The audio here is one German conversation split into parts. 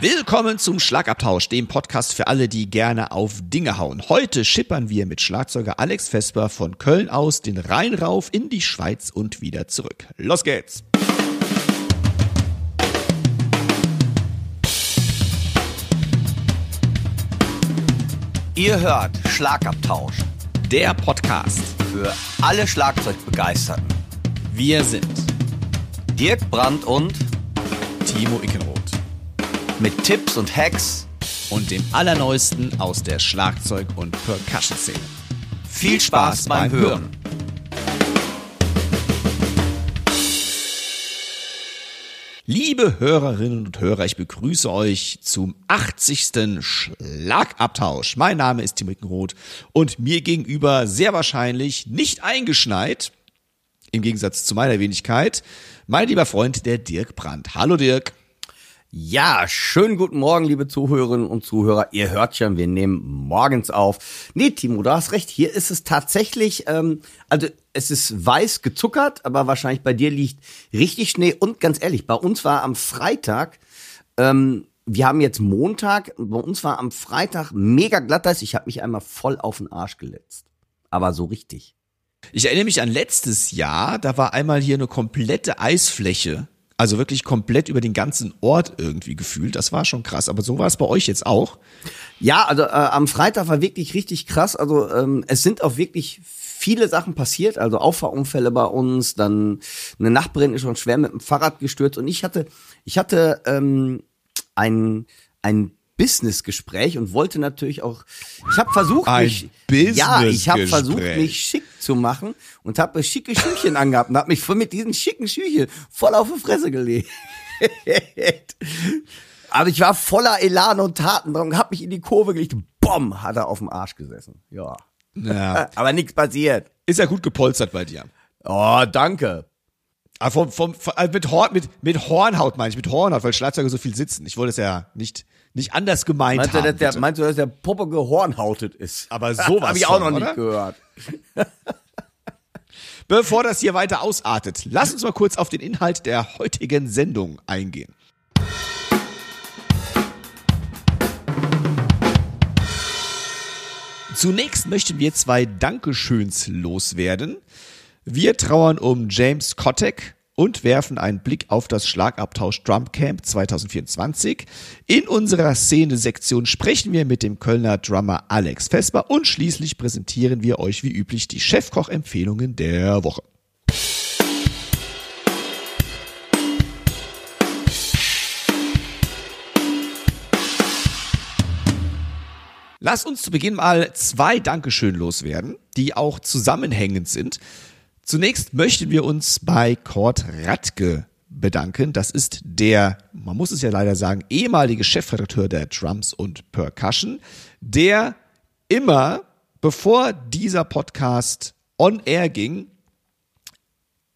Willkommen zum Schlagabtausch, dem Podcast für alle, die gerne auf Dinge hauen. Heute schippern wir mit Schlagzeuger Alex Vesper von Köln aus den Rhein rauf in die Schweiz und wieder zurück. Los geht's! Ihr hört Schlagabtausch, der Podcast für alle Schlagzeugbegeisterten. Wir sind Dirk Brandt und Timo Ickenroth. Mit Tipps und Hacks und dem Allerneuesten aus der Schlagzeug- und Percussion-Szene. Viel Spaß beim Hören! Liebe Hörerinnen und Hörer, ich begrüße euch zum 80. Schlagabtausch. Mein Name ist Timo Ickenroth und mir gegenüber sehr wahrscheinlich nicht eingeschneit, im Gegensatz zu meiner Wenigkeit, mein lieber Freund, der Dirk Brandt. Hallo Dirk! Ja, schönen guten Morgen, liebe Zuhörerinnen und Zuhörer. Ihr hört schon, wir nehmen morgens auf. Nee, Timo, du hast recht. Hier ist es tatsächlich, also es ist weiß gezuckert, aber wahrscheinlich bei dir liegt richtig Schnee. Und ganz ehrlich, bei uns war am Freitag, wir haben jetzt Montag, bei uns war am Freitag mega Glatteis. Ich habe mich einmal voll auf den Arsch geletzt, aber so richtig. Ich erinnere mich an letztes Jahr, da war einmal hier eine komplette Eisfläche. Also wirklich komplett über den ganzen Ort irgendwie gefühlt. Das war schon krass. Aber so war es bei euch jetzt auch? Ja, also am Freitag war wirklich richtig krass. Also es sind auch wirklich viele Sachen passiert. Also Auffahrunfälle bei uns, dann eine Nachbarin ist schon schwer mit dem Fahrrad gestürzt. Und ich hatte ein Businessgespräch und wollte natürlich auch, ich habe versucht, mich schick zu machen und habe schicke Schüchchen angehabt und habe mich voll mit diesen schicken Schüchchen voll auf die Fresse gelegt. Aber ich war voller Elan und Taten dran und habe mich in die Kurve gelegt. Bomm, hat er auf dem Arsch gesessen. Ja. Aber nichts passiert. Ist ja gut gepolstert bei dir. Oh, danke. Ah, mit Hornhaut meine ich, weil Schlagzeuger so viel sitzen. Ich wollte es ja nicht anders gemeint haben. Meinst du, dass der Popo gehornhautet ist? Aber sowas habe ich auch noch nicht gehört. Bevor das hier weiter ausartet, lass uns mal kurz auf den Inhalt der heutigen Sendung eingehen. Zunächst möchten wir zwei Dankeschöns loswerden. Wir trauern um James Kottak und werfen einen Blick auf das Schlagabtausch Drumcamp 2024. In unserer Szene-Sektion sprechen wir mit dem Kölner Drummer Alex Vesper und schließlich präsentieren wir euch wie üblich die Chefkoch-Empfehlungen der Woche. Lass uns zu Beginn mal zwei Dankeschön loswerden, die auch zusammenhängend sind. Zunächst möchten wir uns bei Cord Radke bedanken. Das ist der, man muss es ja leider sagen, ehemalige Chefredakteur der Drums und Percussion, der immer, bevor dieser Podcast on air ging,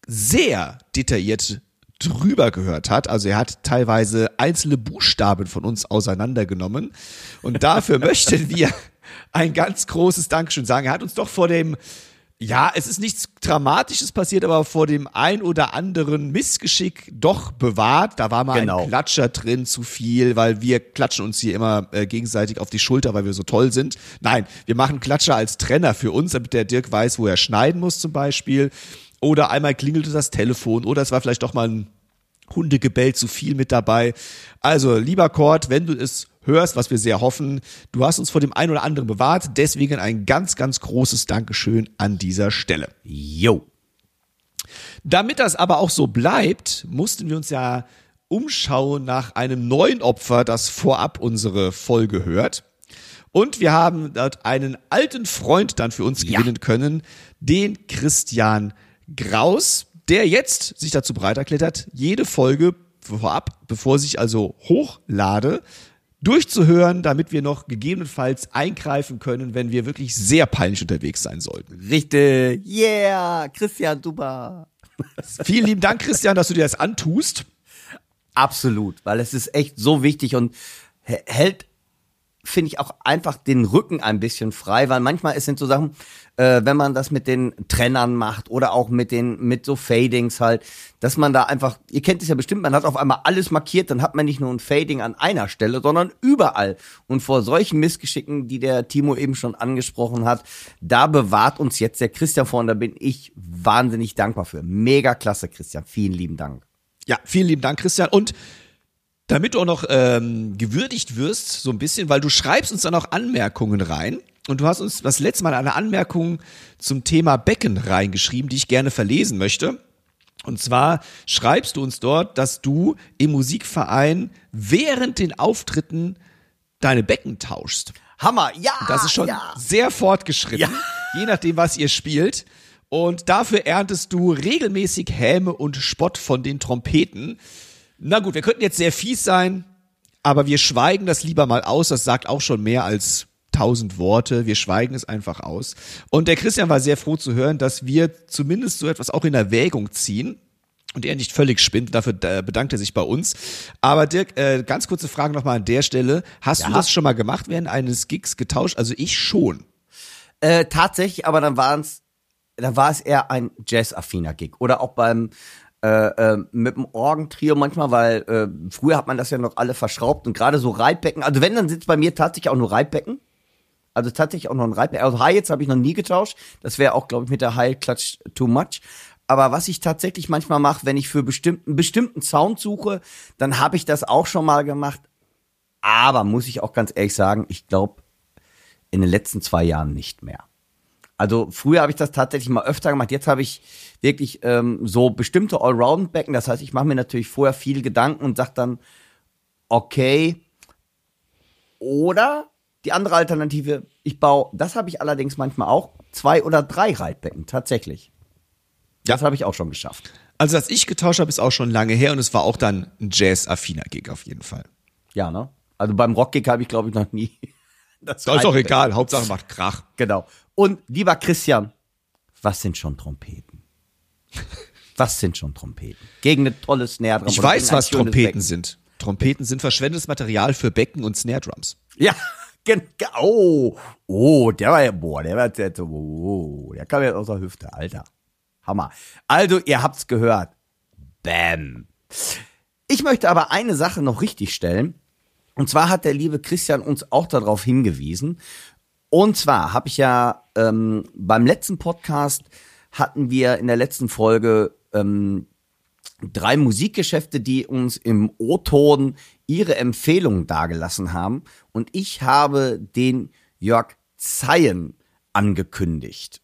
sehr detailliert drüber gehört hat. Also er hat teilweise einzelne Buchstaben von uns auseinandergenommen. Und dafür möchten wir ein ganz großes Dankeschön sagen. Er hat uns doch vor dem... Ja, es ist nichts Dramatisches passiert, aber vor dem ein oder anderen Missgeschick doch bewahrt. Da war mal ein Klatscher drin, zu viel, weil wir klatschen uns hier immer gegenseitig auf die Schulter, weil wir so toll sind. Nein, wir machen Klatscher als Trenner für uns, damit der Dirk weiß, wo er schneiden muss zum Beispiel. Oder einmal klingelte das Telefon oder es war vielleicht doch mal ein Hundegebell zu viel mit dabei. Also, lieber Cord, wenn du es hörst, was wir sehr hoffen, du hast uns vor dem einen oder anderen bewahrt, deswegen ein ganz, ganz großes Dankeschön an dieser Stelle. Jo. Damit das aber auch so bleibt, mussten wir uns ja umschauen nach einem neuen Opfer, das vorab unsere Folge hört. Und wir haben dort einen alten Freund dann für uns gewinnen können, den Christian Graus, der jetzt sich dazu bereit erklärt, jede Folge vorab, bevor ich also hochlade, durchzuhören, damit wir noch gegebenenfalls eingreifen können, wenn wir wirklich sehr peinlich unterwegs sein sollten. Richtig. Yeah, Christian, super. Vielen lieben Dank, Christian, dass du dir das antust. Absolut, weil es ist echt so wichtig und hält finde ich, auch einfach den Rücken ein bisschen frei, weil manchmal es sind so Sachen, wenn man das mit den Trennern macht oder auch mit so Fadings halt, dass man da einfach, ihr kennt es ja bestimmt, man hat auf einmal alles markiert, dann hat man nicht nur ein Fading an einer Stelle, sondern überall. Und vor solchen Missgeschicken, die der Timo eben schon angesprochen hat, da bewahrt uns jetzt der Christian vor und da bin ich wahnsinnig dankbar für. Mega klasse, Christian. Vielen lieben Dank. Ja, vielen lieben Dank, Christian. Und damit du auch noch gewürdigt wirst, so ein bisschen, weil du schreibst uns dann auch Anmerkungen rein. Und du hast uns das letzte Mal eine Anmerkung zum Thema Becken reingeschrieben, die ich gerne verlesen möchte. Und zwar schreibst du uns dort, dass du im Musikverein während den Auftritten deine Becken tauschst. Hammer, ja! Das ist schon sehr fortgeschritten, je nachdem, was ihr spielt. Und dafür erntest du regelmäßig Häme und Spott von den Trompeten. Na gut, wir könnten jetzt sehr fies sein, aber wir schweigen das lieber mal aus. Das sagt auch schon mehr als 1000 Worte. Wir schweigen es einfach aus. Und der Christian war sehr froh zu hören, dass wir zumindest so etwas auch in Erwägung ziehen und er nicht völlig spinnt. Dafür bedankt er sich bei uns. Aber Dirk, ganz kurze Frage nochmal an der Stelle. Hast du das schon mal gemacht während eines Gigs getauscht? Also ich schon. Tatsächlich, aber dann war es eher ein jazzaffiner Gig. Oder auch beim mit dem Orgentrio manchmal, weil früher hat man das ja noch alle verschraubt und gerade so Reibbecken, also wenn, dann sitzt bei mir tatsächlich auch nur Reibbecken, also tatsächlich auch noch ein Reibbecken, also Hi-Hats habe ich noch nie getauscht, das wäre auch, glaube ich, mit der Hi-Klatsch too much, aber was ich tatsächlich manchmal mache, wenn ich für einen bestimmten Sound suche, dann habe ich das auch schon mal gemacht, aber muss ich auch ganz ehrlich sagen, ich glaube, in den letzten 2 Jahren nicht mehr. Also früher habe ich das tatsächlich mal öfter gemacht, jetzt habe ich wirklich so bestimmte Allround-Becken, das heißt, ich mache mir natürlich vorher viel Gedanken und sage dann, okay, oder die andere Alternative, ich baue, das habe ich allerdings manchmal auch, 2 oder 3 Reitbecken, tatsächlich. Das habe ich auch schon geschafft. Also, dass ich getauscht habe, ist auch schon lange her und es war auch dann ein jazz-affiner Gig auf jeden Fall. Ja, ne? Also beim Rock-Gig habe ich, glaube ich, noch nie. Das ist doch egal, Hauptsache macht Krach. Genau. Und lieber Christian, was sind schon Trompeten? Was sind schon Trompeten? Gegen eine tolle Snare-Drum. Ich weiß, was Trompeten sind. Trompeten sind verschwendetes Material für Becken und Snare-Drums. Ja, genau. Oh, der kam jetzt aus der Hüfte, Alter. Hammer. Also, ihr habt's gehört. Bam. Ich möchte aber eine Sache noch richtig stellen. Und zwar hat der liebe Christian uns auch darauf hingewiesen. Und zwar habe ich ja beim letzten Podcast hatten wir in der letzten Folge 3 Musikgeschäfte, die uns im O-Ton ihre Empfehlungen dargelassen haben. Und ich habe den Jörg Zeien angekündigt.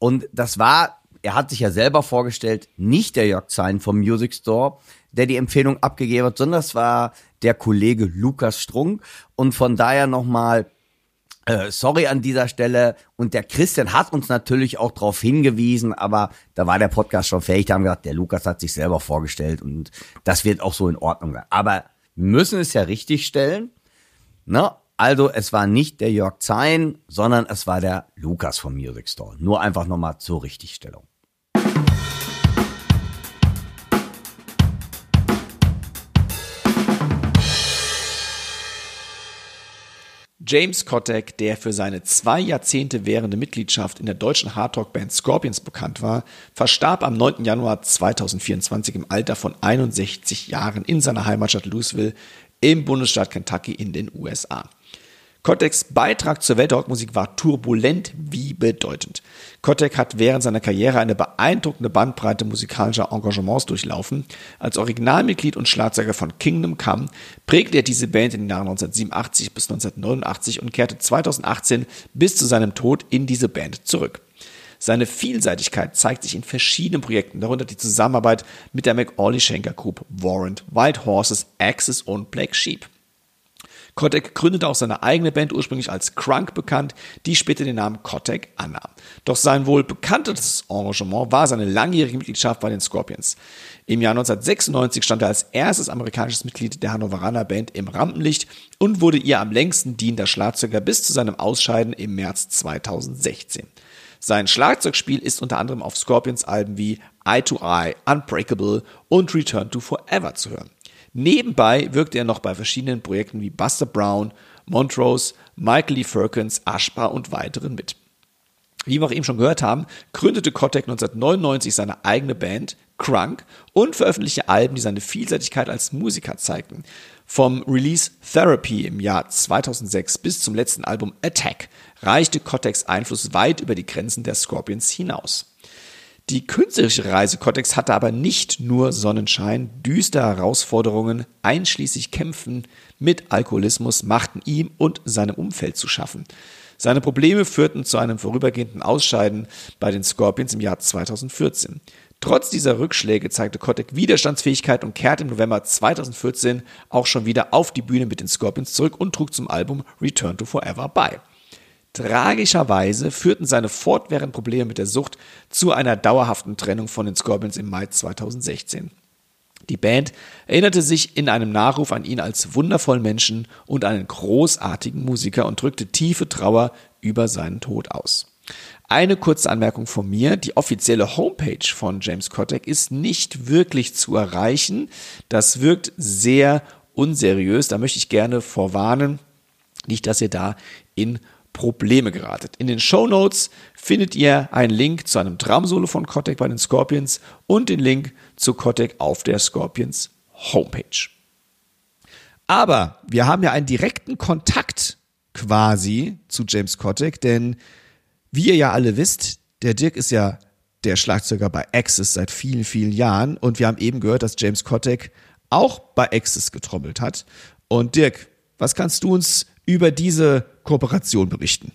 Und das war, er hat sich ja selber vorgestellt, nicht der Jörg Zeien vom Music Store, der die Empfehlung abgegeben hat, sondern das war der Kollege Lukas Strunk. Und von daher nochmal, sorry an dieser Stelle. Und der Christian hat uns natürlich auch darauf hingewiesen, aber da war der Podcast schon fertig. Da haben wir gesagt, der Lukas hat sich selber vorgestellt und das wird auch so in Ordnung sein. Aber wir müssen es ja richtig stellen. Ne? Also es war nicht der Jörg Zeien, sondern es war der Lukas vom Music Store. Nur einfach nochmal zur Richtigstellung. James Kottak, der für seine 2 Jahrzehnte währende Mitgliedschaft in der deutschen Hardrock-Band Scorpions bekannt war, verstarb am 9. Januar 2024 im Alter von 61 Jahren in seiner Heimatstadt Louisville im Bundesstaat Kentucky in den USA. Kottaks Beitrag zur Weltrockmusik war turbulent wie bedeutend. Kottak hat während seiner Karriere eine beeindruckende Bandbreite musikalischer Engagements durchlaufen. Als Originalmitglied und Schlagzeuger von Kingdom Come prägte er diese Band in den Jahren 1987 bis 1989 und kehrte 2018 bis zu seinem Tod in diese Band zurück. Seine Vielseitigkeit zeigt sich in verschiedenen Projekten, darunter die Zusammenarbeit mit der McAuley Schenker Group, Warrant, Wild Horses, Axxis und Black Sheep. Kottak gründete auch seine eigene Band, ursprünglich als Crunk bekannt, die später den Namen Kottak annahm. Doch sein wohl bekanntestes Engagement war seine langjährige Mitgliedschaft bei den Scorpions. Im Jahr 1996 stand er als erstes amerikanisches Mitglied der Hannoveraner Band im Rampenlicht und wurde ihr am längsten dienender Schlagzeuger bis zu seinem Ausscheiden im März 2016. Sein Schlagzeugspiel ist unter anderem auf Scorpions-Alben wie Eye to Eye, Unbreakable und Return to Forever zu hören. Nebenbei wirkte er noch bei verschiedenen Projekten wie Buster Brown, Montrose, Michael Lee Firkins, Aschba und weiteren mit. Wie wir auch eben schon gehört haben, gründete Kottak 1999 seine eigene Band, Crunk, und veröffentlichte Alben, die seine Vielseitigkeit als Musiker zeigten. Vom Release Therapy im Jahr 2006 bis zum letzten Album Attack reichte Kottaks Einfluss weit über die Grenzen der Scorpions hinaus. Die künstlerische Reise Kottaks hatte aber nicht nur Sonnenschein, düstere Herausforderungen, einschließlich Kämpfen mit Alkoholismus, machten ihm und seinem Umfeld zu schaffen. Seine Probleme führten zu einem vorübergehenden Ausscheiden bei den Scorpions im Jahr 2014. Trotz dieser Rückschläge zeigte Kottak Widerstandsfähigkeit und kehrte im November 2014 auch schon wieder auf die Bühne mit den Scorpions zurück und trug zum Album Return to Forever bei. Tragischerweise führten seine fortwährenden Probleme mit der Sucht zu einer dauerhaften Trennung von den Scorpions im Mai 2016. Die Band erinnerte sich in einem Nachruf an ihn als wundervollen Menschen und einen großartigen Musiker und drückte tiefe Trauer über seinen Tod aus. Eine kurze Anmerkung von mir: Die offizielle Homepage von James Kottak ist nicht wirklich zu erreichen. Das wirkt sehr unseriös. Da möchte ich gerne vorwarnen, nicht, dass ihr da in Probleme geratet. In den Shownotes findet ihr einen Link zu einem Drum-Solo von Kottak bei den Scorpions und den Link zu Kottak auf der Scorpions Homepage. Aber wir haben ja einen direkten Kontakt quasi zu James Kottak, denn wie ihr ja alle wisst, der Dirk ist ja der Schlagzeuger bei Axxis seit vielen, vielen Jahren und wir haben eben gehört, dass James Kottak auch bei Axxis getrommelt hat. Und Dirk, was kannst du uns über diese Kooperation berichten?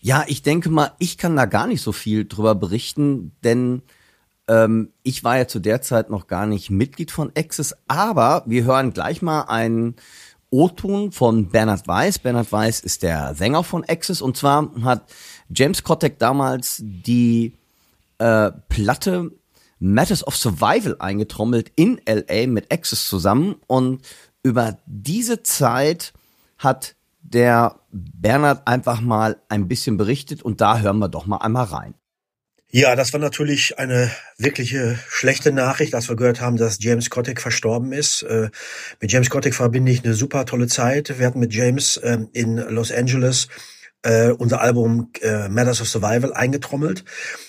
Ja, ich denke mal, ich kann da gar nicht so viel drüber berichten, denn ich war ja zu der Zeit noch gar nicht Mitglied von Axxis, aber wir hören gleich mal einen O-Ton von Bernhard Weiss. Bernhard Weiss ist der Sänger von Axxis und zwar hat James Kottak damals die Platte Matters of Survival eingetrommelt in L.A. mit Axxis zusammen und über diese Zeit hat der Bernhard einfach mal ein bisschen berichtet und da hören wir doch mal einmal rein. Ja, das war natürlich eine wirkliche schlechte Nachricht, als wir gehört haben, dass James Kottak verstorben ist. Mit James Kottak verbinde ich eine super tolle Zeit. Wir hatten mit James in Los Angeles unser Album Matters of Survival eingetrommelt.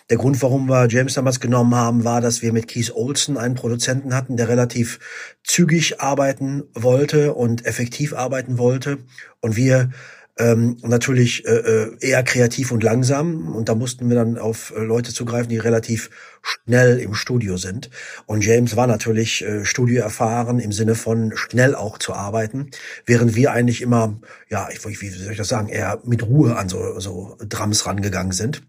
Der Grund, warum wir James damals genommen haben, war, dass wir mit Keith Olsen einen Produzenten hatten, der relativ zügig arbeiten wollte und effektiv arbeiten wollte. Und wir natürlich eher kreativ und langsam. Und da mussten wir dann auf Leute zugreifen, die relativ schnell im Studio sind. Und James war natürlich studioerfahren im Sinne von schnell auch zu arbeiten, während wir eigentlich immer, ja, wie soll ich das sagen, eher mit Ruhe an so Drums rangegangen sind.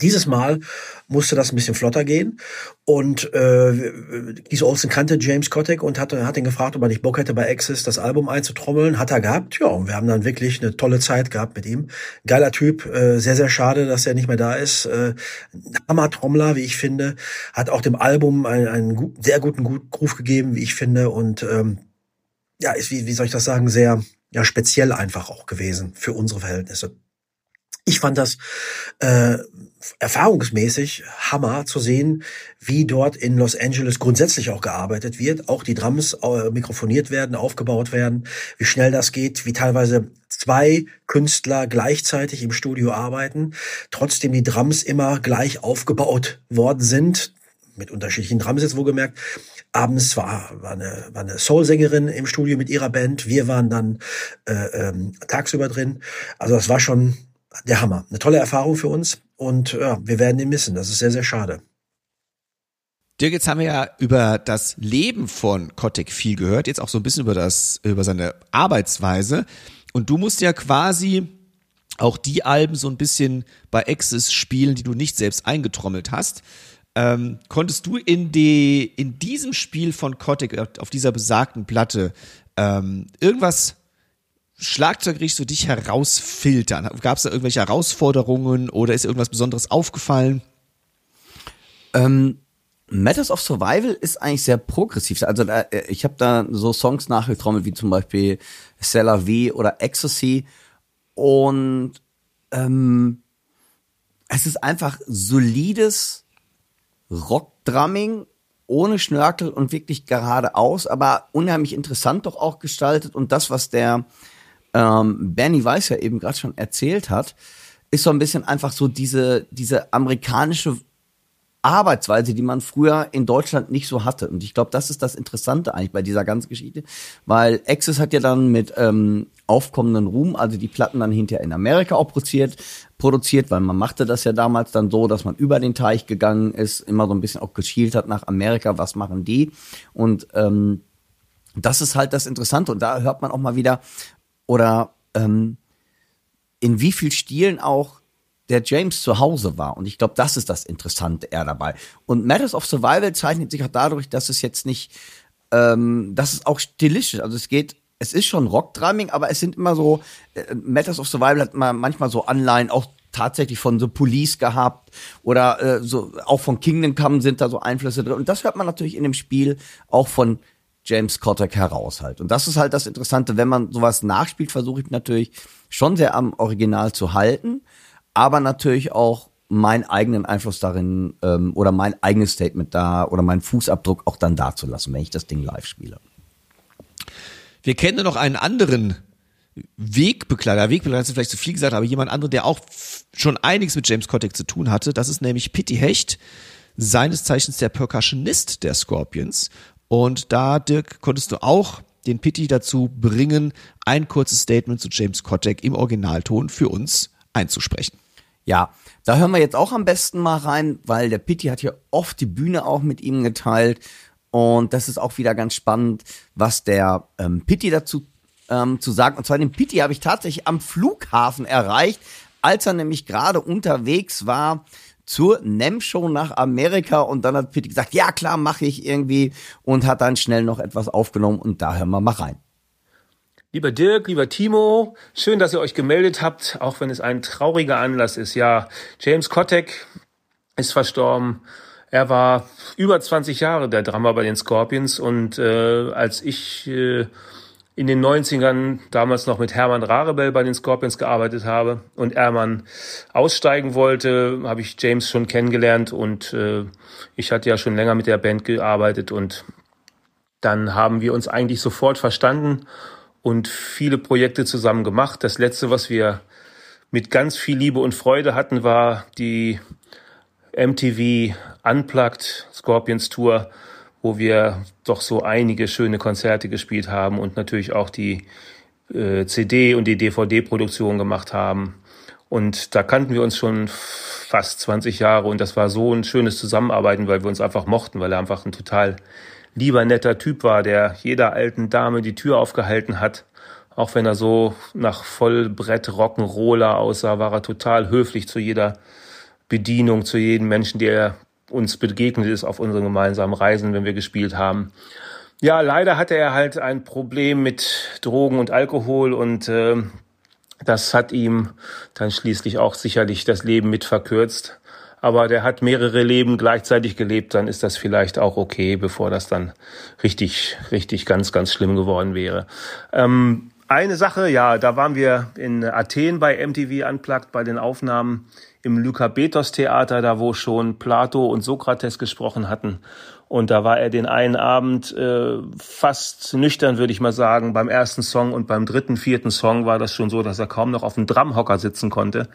Dieses Mal musste das ein bisschen flotter gehen und Keith Olsen kannte James Kottak und hat ihn gefragt, ob er nicht Bock hätte, bei Axxis das Album einzutrommeln. Hat er gehabt, ja, und wir haben dann wirklich eine tolle Zeit gehabt mit ihm. Geiler Typ, sehr, sehr schade, dass er nicht mehr da ist. Hammer-Trommler, wie ich finde, hat auch dem Album einen sehr guten Groove gegeben, wie ich finde und ja, ist, wie soll ich das sagen, sehr ja speziell einfach auch gewesen für unsere Verhältnisse. Ich fand das erfahrungsmäßig Hammer zu sehen, wie dort in Los Angeles grundsätzlich auch gearbeitet wird, auch die Drums mikrofoniert werden, aufgebaut werden, wie schnell das geht, wie teilweise zwei Künstler gleichzeitig im Studio arbeiten, trotzdem die Drums immer gleich aufgebaut worden sind, mit unterschiedlichen Drums jetzt wohlgemerkt. Abends war eine Soul-Sängerin im Studio mit ihrer Band, wir waren dann tagsüber drin, also das war schon der Hammer. Eine tolle Erfahrung für uns und ja, wir werden ihn missen. Das ist sehr, sehr schade. Dirk, jetzt haben wir ja über das Leben von Kottak viel gehört, jetzt auch so ein bisschen über seine Arbeitsweise. Und du musst ja quasi auch die Alben so ein bisschen bei Axxis spielen, die du nicht selbst eingetrommelt hast. Konntest du in diesem Spiel von Kottak auf dieser besagten Platte irgendwas schlagzeugerisch so dich herausfiltern? Gab es da irgendwelche Herausforderungen oder ist irgendwas Besonderes aufgefallen? Matters of Survival ist eigentlich sehr progressiv. Also ich habe da so Songs nachgetrommelt wie zum Beispiel C'est la vie oder Ecstasy und es ist einfach solides Rockdrumming ohne Schnörkel und wirklich geradeaus, aber unheimlich interessant doch auch gestaltet und das, was der Bernie Weiss ja eben gerade schon erzählt hat, ist so ein bisschen einfach so diese amerikanische Arbeitsweise, die man früher in Deutschland nicht so hatte. Und ich glaube, das ist das Interessante eigentlich bei dieser ganzen Geschichte, weil Axxis hat ja dann mit aufkommenden Ruhm, also die Platten dann hinterher in Amerika auch produziert, weil man machte das ja damals dann so, dass man über den Teich gegangen ist, immer so ein bisschen auch geschielt hat nach Amerika, was machen die? Und das ist halt das Interessante. Und da hört man auch mal wieder, oder in wie vielen Stilen auch der James zu Hause war. Und ich glaube, das ist das Interessante eher dabei. Und Matters of Survival zeichnet sich auch dadurch, dass es jetzt nicht, dass es auch stilistisch, also es ist schon Rock-Drumming, aber es sind immer so, Matters of Survival hat manchmal so Anleihen auch tatsächlich von The Police gehabt oder so auch von Kingdom Come sind da so Einflüsse drin. Und das hört man natürlich in dem Spiel auch von James Kottak heraus halt. Und das ist halt das Interessante, wenn man sowas nachspielt, versuche ich natürlich schon sehr am Original zu halten, aber natürlich auch meinen eigenen Einfluss darin oder mein eigenes Statement da oder meinen Fußabdruck auch dann dazulassen, wenn ich das Ding live spiele. Wir kennen noch einen anderen Wegbegleiter ist vielleicht zu viel gesagt, aber jemand anderen, der auch schon einiges mit James Kottak zu tun hatte, das ist nämlich Pitti Hecht, seines Zeichens der Percussionist der Scorpions. Und da, Dirk, konntest du auch den Pitti dazu bringen, ein kurzes Statement zu James Kottak im Originalton für uns einzusprechen. Ja, da hören wir jetzt auch am besten mal rein, weil der Pitti hat ja oft die Bühne auch mit ihm geteilt. Und das ist auch wieder ganz spannend, was der Pitti dazu zu sagen. Und zwar den Pitti habe ich tatsächlich am Flughafen erreicht, als er nämlich gerade unterwegs war zur NEM-Show nach Amerika, und dann hat Pitti gesagt, ja klar, mache ich irgendwie, und hat dann schnell noch etwas aufgenommen, und da hören wir mal rein. Lieber Dirk, lieber Timo, schön, dass ihr euch gemeldet habt, auch wenn es ein trauriger Anlass ist. Ja, James Kottak ist verstorben. Er war über 20 Jahre der Drummer bei den Scorpions, und als ich in den 90ern damals noch mit Hermann Rarebell bei den Scorpions gearbeitet habe und Hermann aussteigen wollte, habe ich James schon kennengelernt, und ich hatte ja schon länger mit der Band gearbeitet, und dann haben wir uns eigentlich sofort verstanden und viele Projekte zusammen gemacht. Das letzte, was wir mit ganz viel Liebe und Freude hatten, war die MTV Unplugged Scorpions Tour, wo wir doch so einige schöne Konzerte gespielt haben und natürlich auch die CD- und die DVD-Produktion gemacht haben. Und da kannten wir uns schon fast 20 Jahre, und das war so ein schönes Zusammenarbeiten, weil wir uns einfach mochten, weil er einfach ein total lieber, netter Typ war, der jeder alten Dame die Tür aufgehalten hat. Auch wenn er so nach Vollbrett Rock'n'Roller aussah, war er total höflich zu jeder Bedienung, zu jedem Menschen, der uns begegnet ist auf unseren gemeinsamen Reisen, wenn wir gespielt haben. Ja, leider hatte er halt ein Problem mit Drogen und Alkohol, und das hat ihm dann schließlich auch sicherlich das Leben mit verkürzt. Aber der hat mehrere Leben gleichzeitig gelebt, dann ist das vielleicht auch okay, bevor das dann richtig ganz, ganz schlimm geworden wäre. Eine Sache, ja, da waren wir in Athen bei MTV Unplugged, bei den Aufnahmen im Lykabetos Theater, da wo schon Plato und Sokrates gesprochen hatten. Und da war er den einen Abend fast nüchtern, würde ich mal sagen, beim ersten Song, und beim dritten, vierten Song war das schon so, dass er kaum noch auf dem Drumhocker sitzen konnte.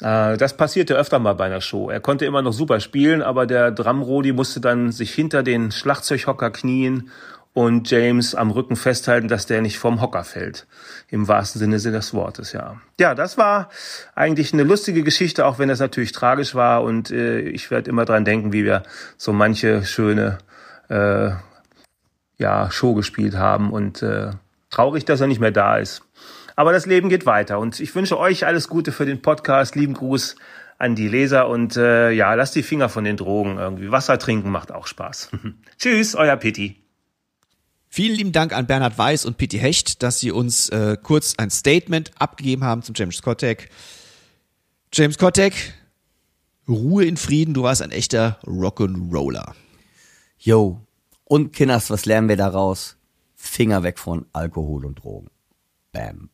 Das passierte öfter mal bei einer Show. Er konnte immer noch super spielen, aber der Drumrodi musste dann sich hinter den Schlagzeughocker knien und James am Rücken festhalten, dass der nicht vom Hocker fällt. Im wahrsten Sinne des Wortes, ja. Ja, das war eigentlich eine lustige Geschichte, auch wenn das natürlich tragisch war. Und ich werde immer dran denken, wie wir so manche schöne Show gespielt haben. Und traurig, dass er nicht mehr da ist. Aber das Leben geht weiter. Und ich wünsche euch alles Gute für den Podcast. Lieben Gruß an die Leser. Und lasst die Finger von den Drogen irgendwie. Wasser trinken macht auch Spaß. Tschüss, euer Pitti. Vielen lieben Dank an Bernhard Weiss und Pitti Hecht, dass sie uns kurz ein Statement abgegeben haben zum James Kottak. James Kottak, Ruhe in Frieden, du warst ein echter Rock'n'Roller. Yo, und Kinders, was lernen wir daraus? Finger weg von Alkohol und Drogen. Bam.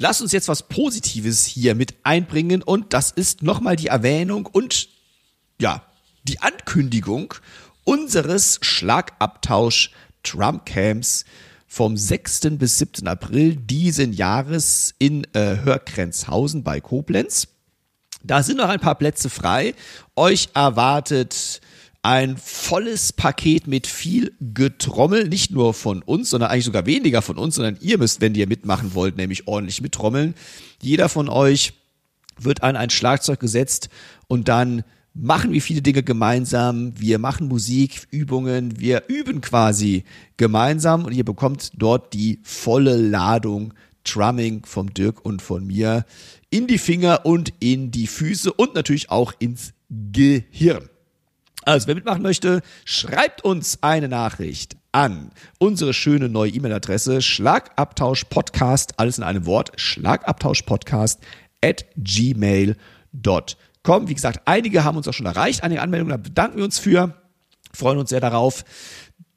Lass uns jetzt was Positives hier mit einbringen, und das ist nochmal die Erwähnung und die Ankündigung unseres Schlagabtausch-Drumcamps vom 6. bis 7. April diesen Jahres in Hörgrenzhausen bei Koblenz. Da sind noch ein paar Plätze frei. Euch erwartet ein volles Paket mit viel Getrommel, nicht nur von uns, sondern eigentlich sogar weniger von uns, sondern ihr müsst, wenn ihr mitmachen wollt, nämlich ordentlich mittrommeln. Jeder von euch wird an ein Schlagzeug gesetzt und dann machen wir viele Dinge gemeinsam. Wir machen Musikübungen, wir üben quasi gemeinsam und ihr bekommt dort die volle Ladung Drumming vom Dirk und von mir in die Finger und in die Füße und natürlich auch ins Gehirn. Also, wer mitmachen möchte, schreibt uns eine Nachricht an unsere schöne neue E-Mail-Adresse schlagabtauschpodcast, alles in einem Wort, schlagabtauschpodcast@gmail.com. Wie gesagt, einige haben uns auch schon erreicht, einige Anmeldungen, da bedanken wir uns für, freuen uns sehr darauf.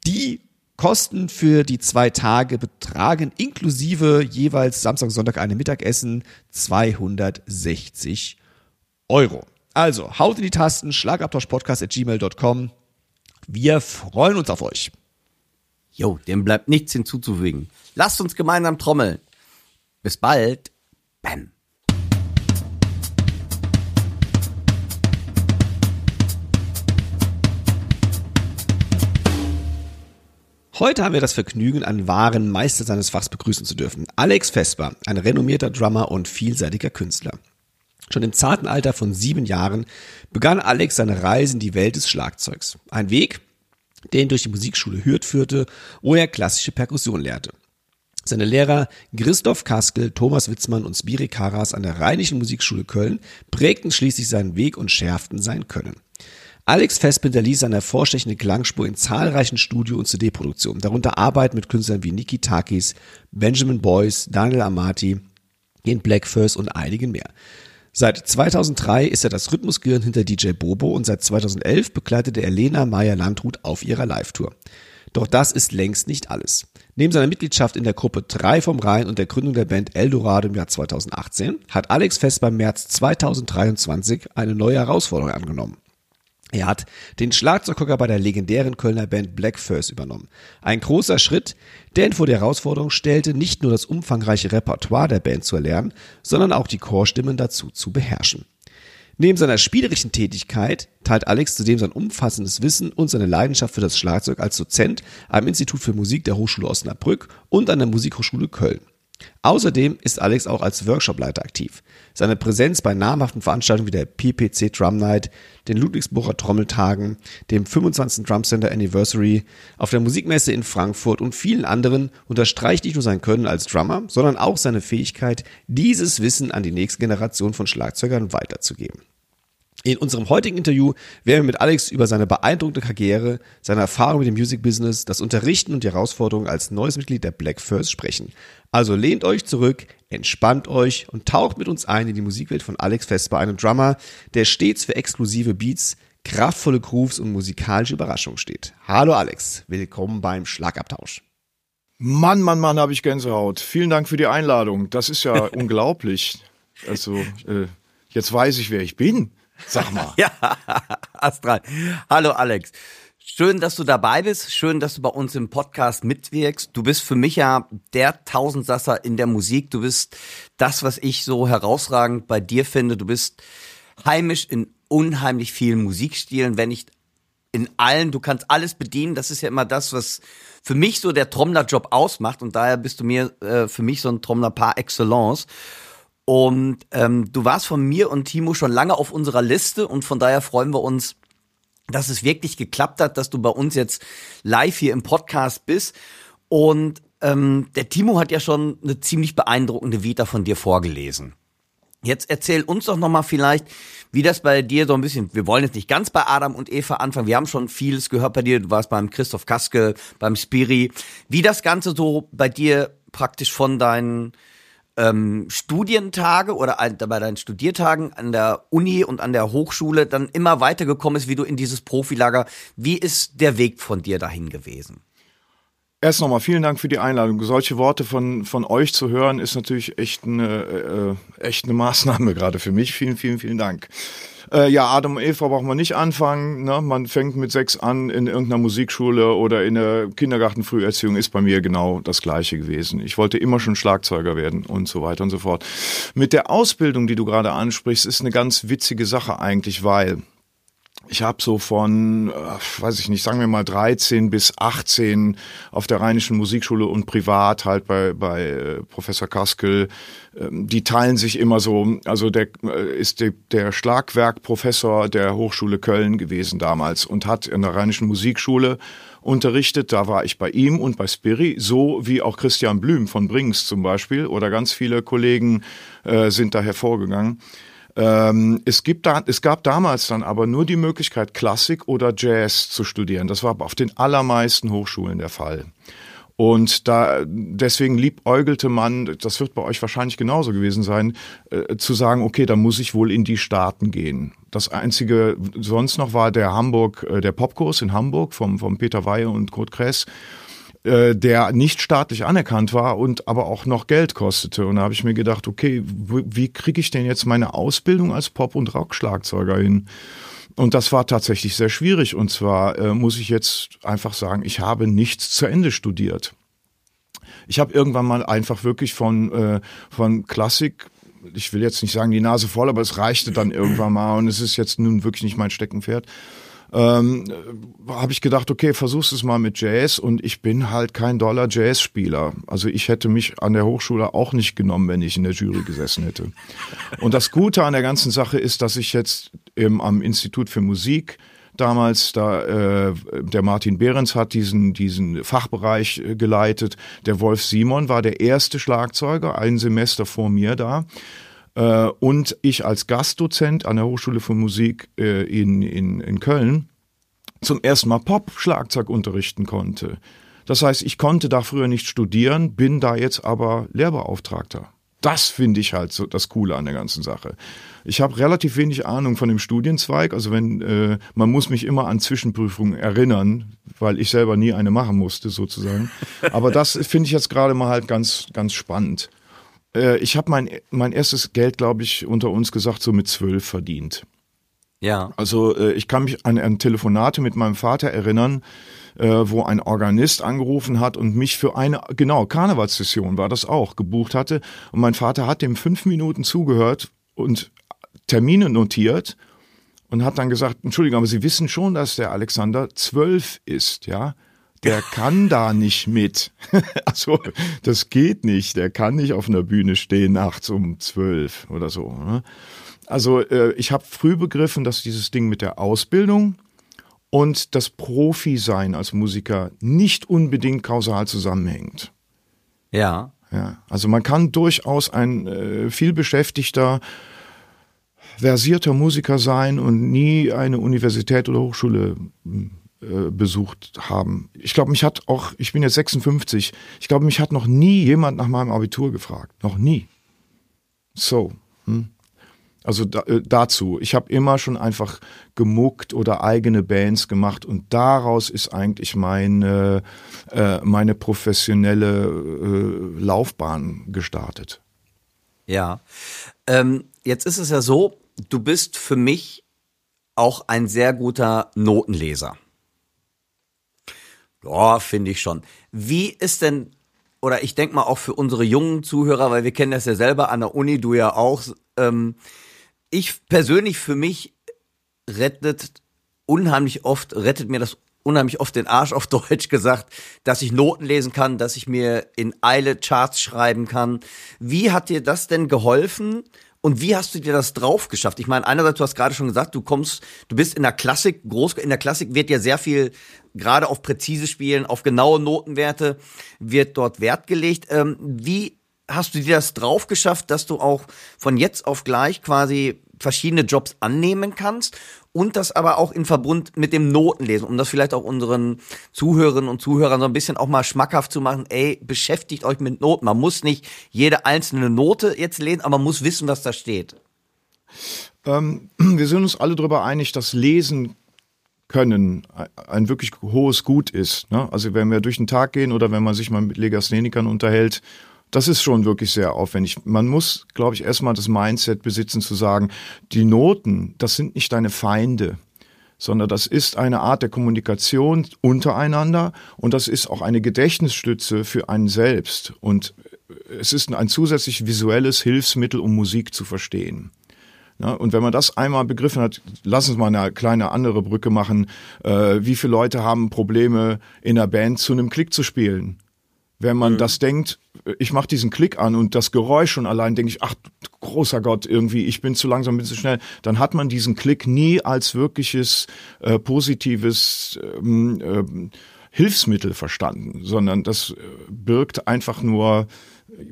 Die Kosten für die 2 Tage betragen inklusive jeweils Samstag und Sonntag einem Mittagessen 260 €. Also, haut in die Tasten, schlagabtauschpodcast@gmail.com. Wir freuen uns auf euch. Jo, dem bleibt nichts hinzuzufügen. Lasst uns gemeinsam trommeln. Bis bald. Bam. Heute haben wir das Vergnügen, einen wahren Meister seines Fachs begrüßen zu dürfen. Alex Vesper, ein renommierter Drummer und vielseitiger Künstler. Schon im zarten Alter von 7 Jahren begann Alex seine Reise in die Welt des Schlagzeugs. Ein Weg, der ihn durch die Musikschule Hürth führte, wo er klassische Perkussion lehrte. Seine Lehrer Christoph Caskel, Thomas Witzmann und Spyros Carras an der Rheinischen Musikschule Köln prägten schließlich seinen Weg und schärften sein Können. Alex Vesper hinterließ seine hervorstechende Klangspur in zahlreichen Studio- und CD-Produktionen, darunter Arbeiten mit Künstlern wie Niki Takis, Benjamin Boyce, Daniel Amati, den Bläck Fööss und einigen mehr. Seit 2003 ist er das Rhythmusgehirn hinter DJ Bobo und seit 2011 begleitete er Lena Meyer-Landrut auf ihrer Live-Tour. Doch das ist längst nicht alles. Neben seiner Mitgliedschaft in der Gruppe Drei vom Rhein und der Gründung der Band Eldorado im Jahr 2018 hat Alex Vesper im März 2023 eine neue Herausforderung angenommen. Er hat den Schlagzeughocker bei der legendären Kölner Band Bläck Fööss übernommen. Ein großer Schritt, der ihn vor die Herausforderung stellte, nicht nur das umfangreiche Repertoire der Band zu erlernen, sondern auch die Chorstimmen dazu zu beherrschen. Neben seiner spielerischen Tätigkeit teilt Alex zudem sein umfassendes Wissen und seine Leidenschaft für das Schlagzeug als Dozent am Institut für Musik der Hochschule Osnabrück und an der Musikhochschule Köln. Außerdem ist Alex auch als Workshopleiter aktiv. Seine Präsenz bei namhaften Veranstaltungen wie der PPC Drum Night, den Ludwigsburger Trommeltagen, dem 25. Drum Center Anniversary, auf der Musikmesse in Frankfurt und vielen anderen unterstreicht nicht nur sein Können als Drummer, sondern auch seine Fähigkeit, dieses Wissen an die nächste Generation von Schlagzeugern weiterzugeben. In unserem heutigen Interview werden wir mit Alex über seine beeindruckende Karriere, seine Erfahrung mit dem Music Business, das Unterrichten und die Herausforderungen als neues Mitglied der Bläck Fööss sprechen. Also lehnt euch zurück, entspannt euch und taucht mit uns ein in die Musikwelt von Alex Vesper, einem Drummer, der stets für exklusive Beats, kraftvolle Grooves und musikalische Überraschungen steht. Hallo Alex, willkommen beim Schlagabtausch. Mann, habe ich Gänsehaut. Vielen Dank für die Einladung. Das ist ja unglaublich. Also, jetzt weiß ich, wer ich bin. Sag mal. Ja, astral. Hallo Alex. Schön, dass du dabei bist. Schön, dass du bei uns im Podcast mitwirkst. Du bist für mich ja der Tausendsasser in der Musik. Du bist das, was ich so herausragend bei dir finde. Du bist heimisch in unheimlich vielen Musikstilen, wenn nicht in allen. Du kannst alles bedienen. Das ist ja immer das, was für mich so der Trommlerjob ausmacht. Und daher bist du mir für mich so ein Trommler par excellence. Und du warst von mir und Timo schon lange auf unserer Liste und von daher freuen wir uns, dass es wirklich geklappt hat, dass du bei uns jetzt live hier im Podcast bist. Und der Timo hat ja schon eine ziemlich beeindruckende Vita von dir vorgelesen. Jetzt erzähl uns doch nochmal vielleicht, wie das bei dir so ein bisschen, wir wollen jetzt nicht ganz bei Adam und Eva anfangen, wir haben schon vieles gehört bei dir, du warst beim Christoph Caskel, beim Spyri, wie das Ganze so bei dir praktisch von deinen Studientage oder bei deinen Studiertagen an der Uni und an der Hochschule dann immer weitergekommen ist, wie du in dieses Profilager, wie ist der Weg von dir dahin gewesen? Erst nochmal vielen Dank für die Einladung. Solche Worte von euch zu hören ist natürlich echt eine Maßnahme gerade für mich. Vielen Dank. ja, Adam und Eva braucht man nicht anfangen, ne? Man fängt mit 6 an in irgendeiner Musikschule oder in der Kindergartenfrüherziehung, ist bei mir genau das Gleiche gewesen. Ich wollte immer schon Schlagzeuger werden und so weiter und so fort. Mit der Ausbildung, die du gerade ansprichst, ist eine ganz witzige Sache eigentlich, weil ich habe so von, weiß ich nicht, sagen wir mal 13 bis 18 auf der Rheinischen Musikschule und privat halt bei Professor Caskel. Die teilen sich immer so, also der ist der Schlagwerkprofessor der Hochschule Köln gewesen damals und hat in der Rheinischen Musikschule unterrichtet. Da war ich bei ihm und bei Spiri, so wie auch Christian Blüm von Brings zum Beispiel oder ganz viele Kollegen sind da hervorgegangen. Es gab damals dann aber nur die Möglichkeit, Klassik oder Jazz zu studieren. Das war auf den allermeisten Hochschulen der Fall. Und deswegen liebäugelte man, das wird bei euch wahrscheinlich genauso gewesen sein, zu sagen, okay, da muss ich wohl in die Staaten gehen. Das Einzige sonst noch war der Popkurs in Hamburg vom Peter Weihe und Kurt Kress, der nicht staatlich anerkannt war und aber auch noch Geld kostete. Und da habe ich mir gedacht, okay, wie kriege ich denn jetzt meine Ausbildung als Pop- und Rock-Schlagzeuger hin? Und das war tatsächlich sehr schwierig. Und zwar muss ich jetzt einfach sagen, ich habe nichts zu Ende studiert. Ich habe irgendwann mal einfach wirklich von Klassik, ich will jetzt nicht sagen die Nase voll, aber es reichte dann irgendwann mal und es ist jetzt nun wirklich nicht mein Steckenpferd. Habe ich gedacht, okay, versuch's es mal mit Jazz, und ich bin halt kein doller Jazzspieler. Also ich hätte mich an der Hochschule auch nicht genommen, wenn ich in der Jury gesessen hätte. Und das Gute an der ganzen Sache ist, dass ich jetzt am Institut für Musik damals, der Martin Behrens hat diesen Fachbereich geleitet, der Wolf Simon war der erste Schlagzeuger, ein Semester vor mir da. Und ich als Gastdozent an der Hochschule für Musik in Köln zum ersten Mal Pop-Schlagzeug unterrichten konnte. Das heißt, ich konnte da früher nicht studieren, bin da jetzt aber Lehrbeauftragter. Das finde ich halt so das Coole an der ganzen Sache. Ich habe relativ wenig Ahnung von dem Studienzweig. Also man muss mich immer an Zwischenprüfungen erinnern, weil ich selber nie eine machen musste sozusagen. Aber das finde ich jetzt gerade mal halt ganz, ganz spannend. Ich habe mein erstes Geld, glaube ich, unter uns gesagt, so mit 12 verdient. Ja. Also ich kann mich an Telefonate mit meinem Vater erinnern, wo ein Organist angerufen hat und mich für eine, genau, Karnevalssession war das auch, gebucht hatte. Und mein Vater hat dem 5 Minuten zugehört und Termine notiert und hat dann gesagt, Entschuldigung, aber Sie wissen schon, dass der Alexander 12 ist, ja? Der kann da nicht mit. Also das geht nicht. Der kann nicht auf einer Bühne stehen nachts um 12 oder so. Ne? Also ich habe früh begriffen, dass dieses Ding mit der Ausbildung und das Profi-Sein als Musiker nicht unbedingt kausal zusammenhängt. Ja. Ja. Also man kann durchaus ein vielbeschäftigter, versierter Musiker sein und nie eine Universität oder Hochschule besucht haben. Ich glaube, ich bin jetzt 56, ich glaube, mich hat noch nie jemand nach meinem Abitur gefragt. Noch nie. So. Also dazu. Ich habe immer schon einfach gemuckt oder eigene Bands gemacht, und daraus ist eigentlich meine professionelle Laufbahn gestartet. Ja. Jetzt ist es ja so, du bist für mich auch ein sehr guter Notenleser. Ja, finde ich schon. Wie ist denn, oder ich denke mal auch für unsere jungen Zuhörer, weil wir kennen das ja selber an der Uni, du ja auch, ich persönlich, für mich rettet mir das unheimlich oft den Arsch, auf Deutsch gesagt, dass ich Noten lesen kann, dass ich mir in Eile Charts schreiben kann. Wie hat dir das denn geholfen? Und wie hast du dir das drauf geschafft? Ich meine, einerseits, du hast gerade schon gesagt, du bist in der Klassik groß, in der Klassik wird ja sehr viel, gerade auf präzise Spielen, auf genaue Notenwerte, wird dort Wert gelegt. Wie hast du dir das drauf geschafft, dass du auch von jetzt auf gleich quasi verschiedene Jobs annehmen kannst und das aber auch in Verbund mit dem Notenlesen, um das vielleicht auch unseren Zuhörerinnen und Zuhörern so ein bisschen auch mal schmackhaft zu machen, ey, beschäftigt euch mit Noten. Man muss nicht jede einzelne Note jetzt lesen, aber man muss wissen, was da steht. Wir sind uns alle darüber einig, dass Lesen können ein wirklich hohes Gut ist. Ne? Also wenn wir durch den Tag gehen oder wenn man sich mal mit Legasthenikern unterhält, Das ist schon wirklich sehr aufwendig. Man muss, glaube ich, erstmal das Mindset besitzen, zu sagen, die Noten, das sind nicht deine Feinde, sondern das ist eine Art der Kommunikation untereinander und das ist auch eine Gedächtnisstütze für einen selbst. Und es ist ein zusätzlich visuelles Hilfsmittel, um Musik zu verstehen. Ja, und wenn man das einmal begriffen hat, lass uns mal eine kleine andere Brücke machen. Wie viele Leute haben Probleme, in der Band zu einem Klick zu spielen? Wenn man das denkt, ich mache diesen Klick an und das Geräusch schon allein, denke ich, ach, großer Gott, irgendwie, ich bin zu langsam, bin zu schnell, dann hat man diesen Klick nie als wirkliches positives Hilfsmittel verstanden, sondern das birgt einfach nur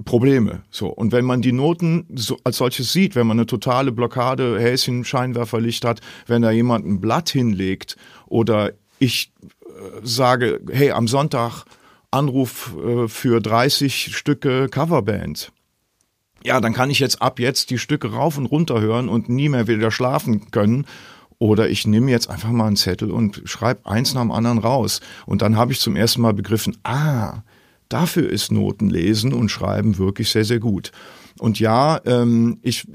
Probleme. So. Und wenn man die Noten so als solches sieht, wenn man eine totale Blockade, Häschen, Scheinwerferlicht hat, wenn da jemand ein Blatt hinlegt oder ich sage, hey, am Sonntag Anruf für 30 Stücke Coverband. Ja, dann kann ich jetzt ab jetzt die Stücke rauf und runter hören und nie mehr wieder schlafen können. Oder ich nehme jetzt einfach mal einen Zettel und schreibe eins nach dem anderen raus. Und dann habe ich zum ersten Mal begriffen, dafür ist Notenlesen und Schreiben wirklich sehr, sehr gut. Und ja, ich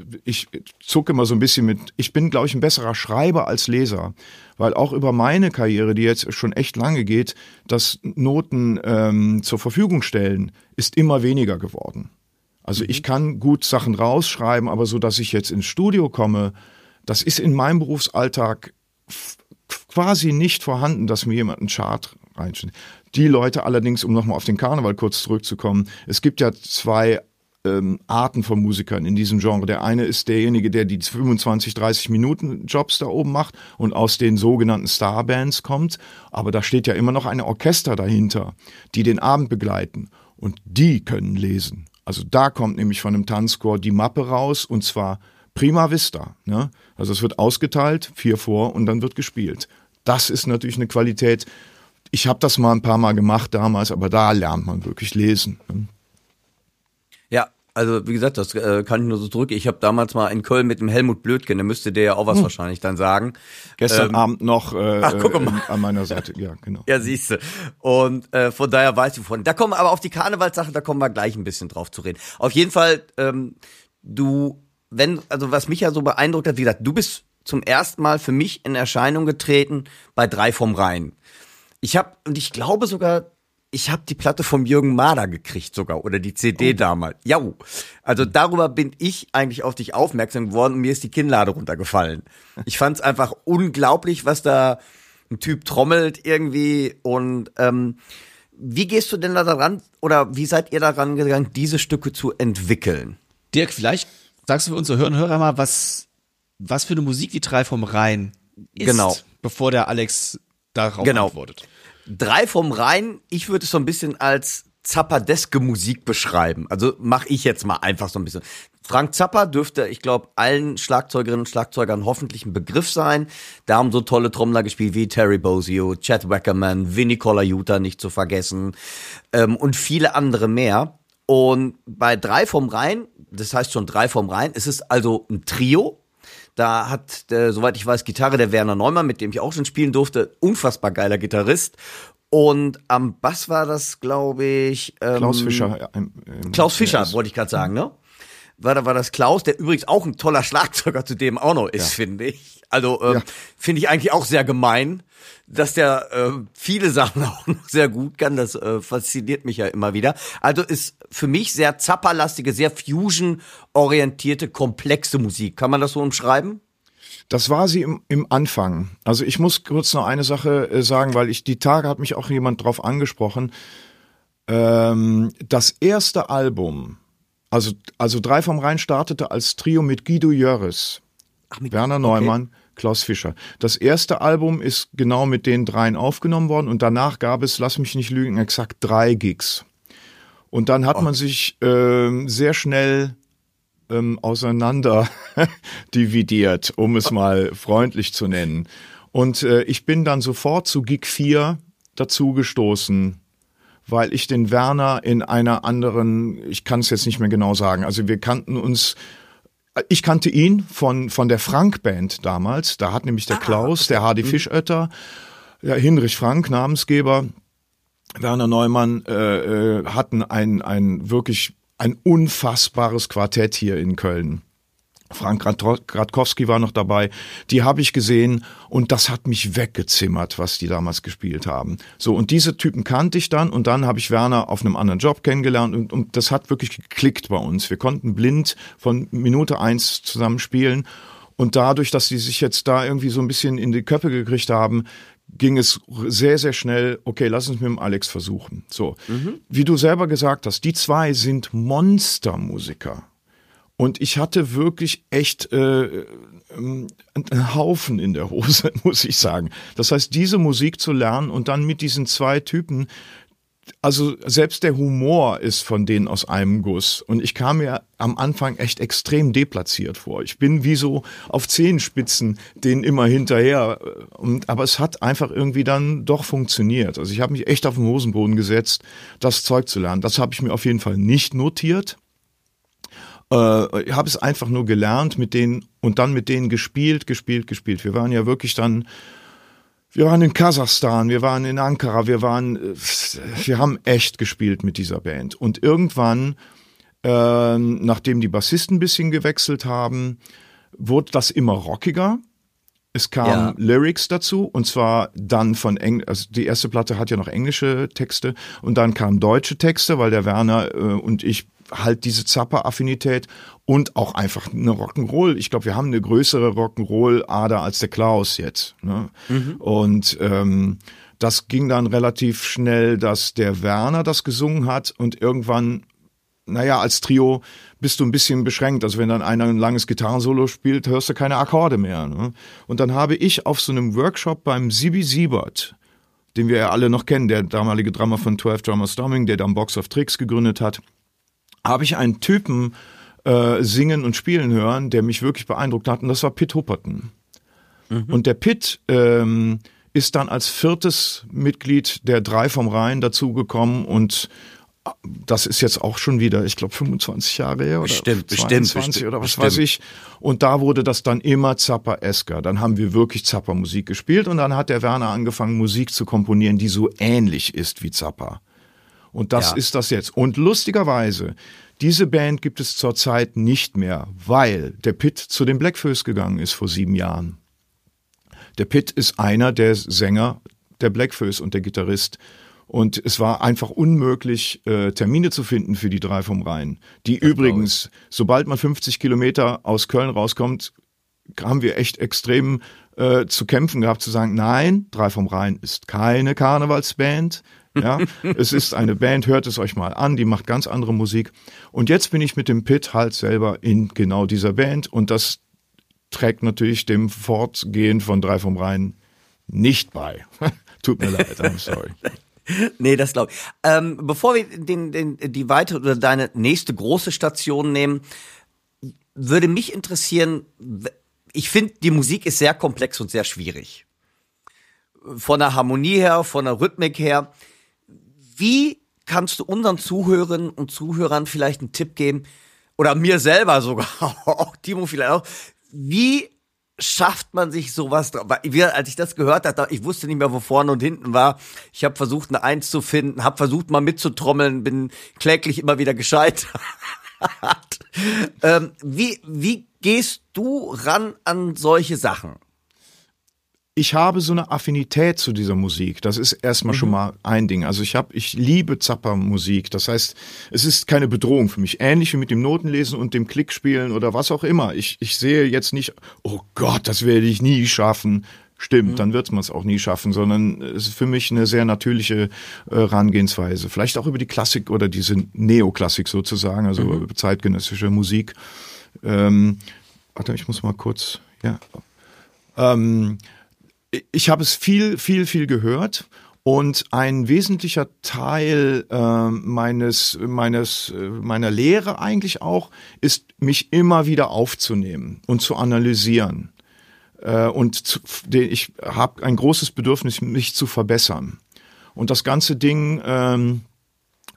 zucke immer so ein bisschen mit, ich bin, glaube ich, ein besserer Schreiber als Leser, weil auch über meine Karriere, die jetzt schon echt lange geht, das Noten zur Verfügung stellen, ist immer weniger geworden. Also ich kann gut Sachen rausschreiben, aber so, dass ich jetzt ins Studio komme, das ist in meinem Berufsalltag quasi nicht vorhanden, dass mir jemand einen Chart reinschneidet. Die Leute allerdings, um nochmal auf den Karneval kurz zurückzukommen, es gibt ja zwei Arten von Musikern in diesem Genre. Der eine ist derjenige, der die 25, 30 Minuten Jobs da oben macht und aus den sogenannten Starbands kommt. Aber da steht ja immer noch ein Orchester dahinter, die den Abend begleiten und die können lesen. Also da kommt nämlich von einem Tanzchor die Mappe raus und zwar prima vista. Ne? Also es wird ausgeteilt, 4 vor und dann wird gespielt. Das ist natürlich eine Qualität. Ich habe das mal ein paar Mal gemacht damals, aber da lernt man wirklich lesen. Ja, also wie gesagt, das kann ich nur so zurück. Ich habe damals mal in Köln mit dem Helmut Blödgen, der müsste dir ja auch was wahrscheinlich dann sagen. Gestern Abend noch an meiner Seite, ja genau. Ja, siehst du. Und von daher weißt du von. Da kommen aber auf die Karnevalssache, da kommen wir gleich ein bisschen drauf zu reden. Auf jeden Fall, was mich ja so beeindruckt hat, wie gesagt, du bist zum ersten Mal für mich in Erscheinung getreten bei Drei vom Rhein. Ich glaube sogar, ich habe die Platte vom Jürgen Mader gekriegt sogar oder die CD damals. Ja, also darüber bin ich eigentlich auf dich aufmerksam geworden und mir ist die Kinnlade runtergefallen. Ich fand es einfach unglaublich, was da ein Typ trommelt irgendwie. Und wie gehst du denn da daran oder wie seid ihr daran gegangen, diese Stücke zu entwickeln? Dirk, vielleicht sagst du für unsere Hörer mal, was für eine Musik die Drei vom Rhein ist, bevor der Alex darauf antwortet. Drei vom Rhein, ich würde es so ein bisschen als zappadeske Musik beschreiben. Also mache ich jetzt mal einfach so ein bisschen. Frank Zappa dürfte, ich glaube, allen Schlagzeugerinnen und Schlagzeugern hoffentlich ein Begriff sein. Da haben so tolle Trommler gespielt wie Terry Bozzio, Chad Wackerman, Vinnie Colaiuta nicht zu vergessen und viele andere mehr. Und bei Drei vom Rhein, das heißt schon Drei vom Rhein, es ist also ein Trio. Da hat, soweit ich weiß, Gitarre der Werner Neumann, mit dem ich auch schon spielen durfte. Unfassbar geiler Gitarrist. Und am Bass war das, glaube ich... Klaus Fischer. Klaus Fischer, wollte ich gerade sagen, ne? War das Klaus, der übrigens auch ein toller Schlagzeuger zu dem auch noch ist, finde ich. Also finde ich eigentlich auch sehr gemein, dass der viele Sachen auch noch sehr gut kann. Das fasziniert mich ja immer wieder. Also ist für mich sehr zapperlastige, sehr fusion-orientierte, komplexe Musik. Kann man das so umschreiben? Das war sie im Anfang. Also ich muss kurz noch eine Sache sagen, weil die Tage hat mich auch jemand drauf angesprochen. Das erste Album... Also Drei vom Rhein startete als Trio mit Guido Jöris, Werner Neumann, Klaus Fischer. Das erste Album ist genau mit den dreien aufgenommen worden und danach gab es, lass mich nicht lügen, exakt 3 Gigs. Und dann hat man sich sehr schnell auseinander dividiert, um es mal freundlich zu nennen. Und ich bin dann sofort zu Gig 4 dazugestoßen, weil ich den Werner in einer anderen, ich kann es jetzt nicht mehr genau sagen, also ich kannte ihn von der Frank-Band damals, da hat nämlich der Klaus, der Hardy Fischötter, Hinrich Frank, Namensgeber, Werner Neumann, hatten ein wirklich ein unfassbares Quartett hier in Köln. Frank Radkowski war noch dabei, die habe ich gesehen und das hat mich weggezimmert, was die damals gespielt haben. So, und diese Typen kannte ich dann und dann habe ich Werner auf einem anderen Job kennengelernt und das hat wirklich geklickt bei uns. Wir konnten blind von Minute 1 zusammen spielen und dadurch, dass die sich jetzt da irgendwie so ein bisschen in die Köpfe gekriegt haben, ging es sehr, sehr schnell, okay, lass uns mit dem Alex versuchen. So, Wie du selber gesagt hast, die zwei sind Monstermusiker. Und ich hatte wirklich echt einen Haufen in der Hose, muss ich sagen. Das heißt, diese Musik zu lernen und dann mit diesen zwei Typen, also selbst der Humor ist von denen aus einem Guss. Und ich kam mir am Anfang echt extrem deplatziert vor. Ich bin wie so auf Zehenspitzen denen immer hinterher. Aber es hat einfach irgendwie dann doch funktioniert. Also ich habe mich echt auf den Hosenboden gesetzt, das Zeug zu lernen. Das habe ich mir auf jeden Fall nicht notiert. Ich habe es einfach nur gelernt mit denen und dann mit denen gespielt. Wir waren ja wirklich dann, wir waren in Kasachstan, wir waren in Ankara, wir haben echt gespielt mit dieser Band. Und irgendwann, nachdem die Bassisten ein bisschen gewechselt haben, wurde das immer rockiger. Es kamen Lyrics dazu und zwar dann von Englisch, also die erste Platte hat ja noch englische Texte und dann kamen deutsche Texte, weil der Werner und ich halt diese Zappa-Affinität und auch einfach eine Rock'n'Roll. Ich glaube, wir haben eine größere Rock'n'Roll-Ader als der Klaus jetzt. Ne? Mhm. Und das ging dann relativ schnell, dass der Werner das gesungen hat und irgendwann, naja, als Trio bist du ein bisschen beschränkt. Also wenn dann einer ein langes Gitarrensolo spielt, hörst du keine Akkorde mehr. Ne? Und dann habe ich auf so einem Workshop beim Sibi Siebert, den wir ja alle noch kennen, der damalige Drummer von 12 Drummer Storming, der dann Box of Tricks gegründet hat, habe ich einen Typen singen und spielen hören, der mich wirklich beeindruckt hat. Und das war Pitt Hupperton. Mhm. Und der Pitt ist dann als viertes Mitglied der Drei vom Rhein dazugekommen. Und das ist jetzt auch schon wieder, ich glaube, 25 Jahre her oder 22 oder was weiß ich. Und da wurde das dann immer Zappa-esker. Dann haben wir wirklich Zappa-Musik gespielt. Und dann hat der Werner angefangen, Musik zu komponieren, die so ähnlich ist wie Zappa. Und das ist das jetzt. Und lustigerweise, diese Band gibt es zurzeit nicht mehr, weil der Pitt zu den Bläck Fööss gegangen ist vor 7 Jahren. Der Pitt ist einer der Sänger der Bläck Fööss und der Gitarrist. Und es war einfach unmöglich, Termine zu finden für die Drei vom Rhein. Die das übrigens, sobald man 50 Kilometer aus Köln rauskommt, haben wir echt extrem zu kämpfen gehabt, zu sagen, nein, Drei vom Rhein ist keine Karnevalsband. Ja, es ist eine Band, hört es euch mal an, die macht ganz andere Musik. Und jetzt bin ich mit dem Pitt halt selber in genau dieser Band und das trägt natürlich dem Fortgehen von Drei vom Rhein nicht bei. Tut mir leid, I'm sorry. Nee, das glaube ich. Bevor wir die weitere oder deine nächste große Station nehmen, würde mich interessieren, ich finde, die Musik ist sehr komplex und sehr schwierig. Von der Harmonie her, von der Rhythmik her. Wie kannst du unseren Zuhörerinnen und Zuhörern vielleicht einen Tipp geben, oder mir selber sogar, auch Timo vielleicht auch, wie schafft man sich sowas drauf? Als ich das gehört hatte, ich wusste nicht mehr, wo vorne und hinten war. Ich habe versucht, eine Eins zu finden, habe versucht, mal mitzutrommeln, bin kläglich immer wieder gescheitert. Wie gehst du ran an solche Sachen? Ich habe so eine Affinität zu dieser Musik. Das ist erstmal schon mal ein Ding. Also ich liebe Zappa-Musik. Das heißt, es ist keine Bedrohung für mich. Ähnlich wie mit dem Notenlesen und dem Klickspielen oder was auch immer. Ich sehe jetzt nicht, oh Gott, das werde ich nie schaffen. Stimmt, dann wird man es auch nie schaffen, sondern es ist für mich eine sehr natürliche Herangehensweise. Vielleicht auch über die Klassik oder diese Neoklassik sozusagen, also zeitgenössische Musik. Warte, ich muss mal kurz, ich habe es viel gehört und ein wesentlicher Teil meiner Lehre eigentlich auch ist, mich immer wieder aufzunehmen und zu analysieren. Ich habe ein großes Bedürfnis, mich zu verbessern. Und das ganze Ding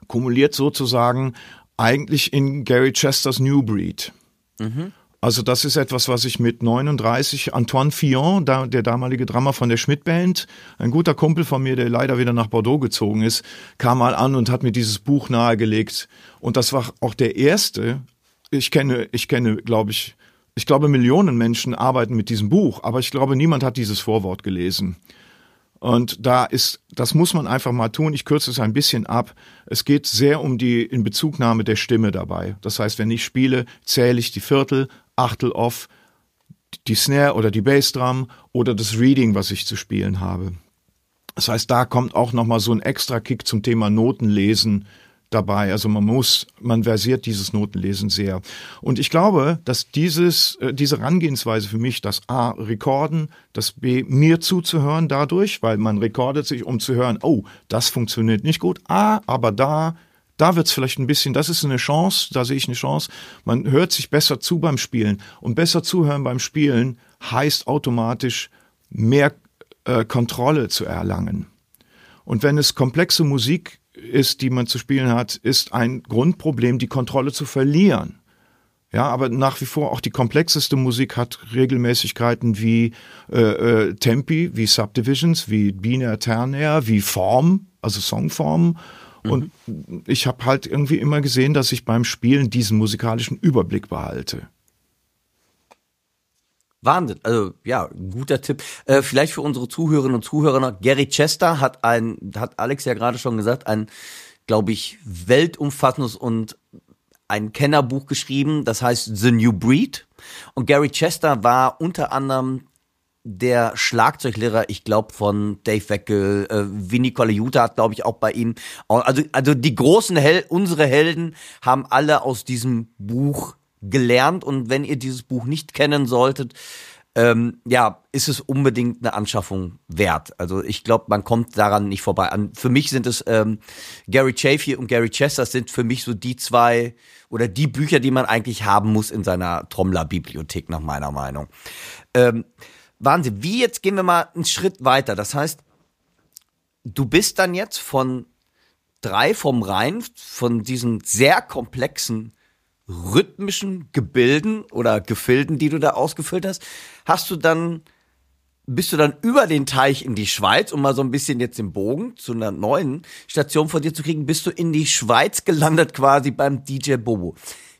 kumuliert sozusagen eigentlich in Gary Chesters New Breed. Mhm. Also das ist etwas, was ich mit 39, Antoine Fillon, der damalige Drummer von der Schmidt-Band, ein guter Kumpel von mir, der leider wieder nach Bordeaux gezogen ist, kam mal an und hat mir dieses Buch nahegelegt. Und das war auch der erste, ich glaube Millionen Menschen arbeiten mit diesem Buch, aber ich glaube, niemand hat dieses Vorwort gelesen. Und das muss man einfach mal tun. Ich kürze es ein bisschen ab. Es geht sehr um die Inbezugnahme der Stimme dabei. Das heißt, wenn ich spiele, zähle ich die Viertel, Achtel off, die Snare oder die Bassdrum oder das Reading, was ich zu spielen habe. Das heißt, da kommt auch nochmal so ein extra Kick zum Thema Notenlesen dabei. Also man versiert dieses Notenlesen sehr. Und ich glaube, dass diese Herangehensweise für mich, das A, Rekorden, das B, mir zuzuhören dadurch, weil man rekordet sich, um zu hören, oh, das funktioniert nicht gut, aber da wird's vielleicht ein bisschen, das ist eine Chance, da sehe ich eine Chance. Man hört sich besser zu beim Spielen. Und besser zuhören beim Spielen heißt automatisch, mehr Kontrolle zu erlangen. Und wenn es komplexe Musik ist, die man zu spielen hat, ist ein Grundproblem, die Kontrolle zu verlieren. Ja, aber nach wie vor auch die komplexeste Musik hat Regelmäßigkeiten wie Tempi, wie Subdivisions, wie Binär, Ternär, wie Form, also Songformen. Mhm. Und ich habe halt irgendwie immer gesehen, dass ich beim Spielen diesen musikalischen Überblick behalte. Wahnsinn, also ja, guter Tipp. Vielleicht für unsere Zuhörerinnen und Zuhörer noch, Gary Chester hat Alex ja gerade schon gesagt, ein, glaube ich, weltumfassendes und ein Kennerbuch geschrieben, das heißt The New Breed. Und Gary Chester war unter anderem der Schlagzeuglehrer, ich glaube, von Dave Weckel, Vinnie Colaiuta hat, glaube ich, auch bei ihm. Also die großen unsere Helden haben alle aus diesem Buch gelernt, und wenn ihr dieses Buch nicht kennen solltet, ist es unbedingt eine Anschaffung wert. Also ich glaube, man kommt daran nicht vorbei. Für mich sind es Gary Chaffee und Gary Chester sind für mich so die zwei oder die Bücher, die man eigentlich haben muss in seiner Trommlerbibliothek, nach meiner Meinung. Wahnsinn. Wie, jetzt gehen wir mal einen Schritt weiter. Das heißt, du bist dann jetzt von Drei vom Rhein, von diesen sehr komplexen rhythmischen Gebilden oder Gefilden, die du da ausgefüllt hast, bist du dann über den Teich in die Schweiz, um mal so ein bisschen jetzt den Bogen zu einer neuen Station von dir zu kriegen, bist du in die Schweiz gelandet quasi beim DJ Bobo.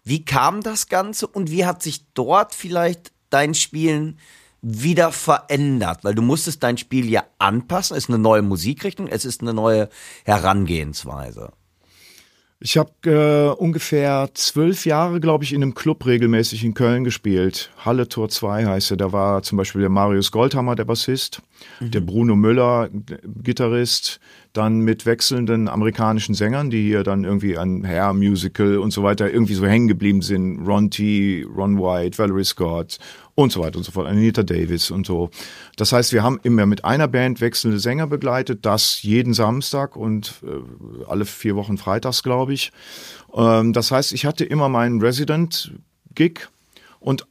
Wie kam das Ganze und wie hat sich dort vielleicht dein Spielen wieder verändert? Weil du musstest dein Spiel ja anpassen, es ist eine neue Musikrichtung, es ist eine neue Herangehensweise. Ich habe ungefähr 12 Jahre, glaube ich, in einem Club regelmäßig in Köln gespielt. Halle Tor 2 heißt er. Da war zum Beispiel der Marius Goldhammer, der Bassist, der Bruno Müller, Gitarrist, dann mit wechselnden amerikanischen Sängern, die hier dann irgendwie an Hair, Musical und so weiter irgendwie so hängen geblieben sind. Ron T., Ron White, Valerie Scott und so weiter und so fort, Anita Davis und so. Das heißt, wir haben immer mit einer Band wechselnde Sänger begleitet, das jeden Samstag und alle 4 Wochen freitags, glaube ich. Das heißt, ich hatte immer meinen Resident-Gig und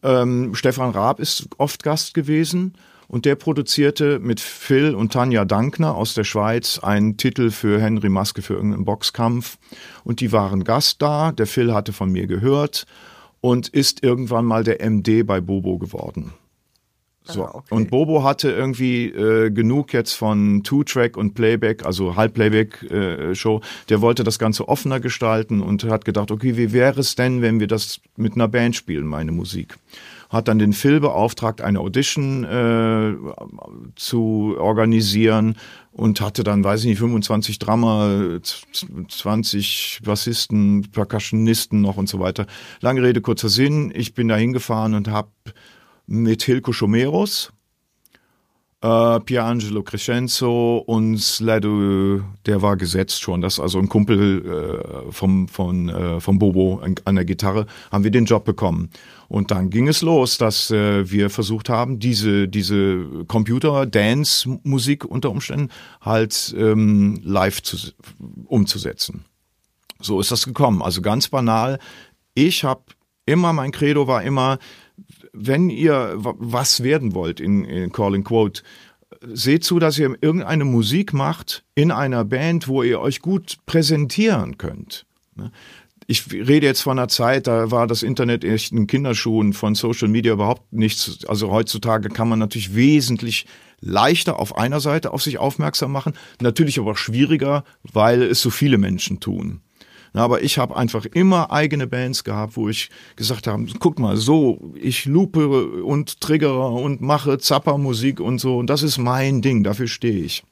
Stefan Raab ist oft Gast gewesen. Und der produzierte mit Phil und Tanja Dankner aus der Schweiz einen Titel für Henry Maske für irgendeinen Boxkampf. Und die waren Gast da. Der Phil hatte von mir gehört und ist irgendwann mal der MD bei Bobo geworden. So. Ah, okay. Und Bobo hatte irgendwie genug jetzt von Two-Track und Playback, also Halb-Playback-Show. Der wollte das Ganze offener gestalten und hat gedacht, okay, wie wäre es denn, wenn wir das mit einer Band spielen, meine Musik? Hat dann den Phil beauftragt, eine Audition zu organisieren und hatte dann, weiß ich nicht, 25 Drummer, 20 Bassisten, Percussionisten noch und so weiter. Lange Rede, kurzer Sinn. Ich bin da hingefahren und habe mit Hilko Schomeros, Pierangelo Crescenzo und Sladu, der war gesetzt schon, das ist also ein Kumpel vom Bobo an der Gitarre, haben wir den Job bekommen. Und dann ging es los, dass wir versucht haben, diese Computer-Dance-Musik unter Umständen halt live umzusetzen. So ist das gekommen, also ganz banal. Mein Credo war immer, wenn ihr was werden wollt in Call and Quote, seht zu, dass ihr irgendeine Musik macht in einer Band, wo ihr euch gut präsentieren könnt. Ich rede jetzt von einer Zeit, da war das Internet echt in Kinderschuhen, von Social Media überhaupt nichts. Also heutzutage kann man natürlich wesentlich leichter auf einer Seite auf sich aufmerksam machen, natürlich aber auch schwieriger, weil es so viele Menschen tun. Na, aber ich habe einfach immer eigene Bands gehabt, wo ich gesagt habe, guck mal, so, ich loope und triggere und mache Zappermusik und so, und das ist mein Ding, dafür stehe ich.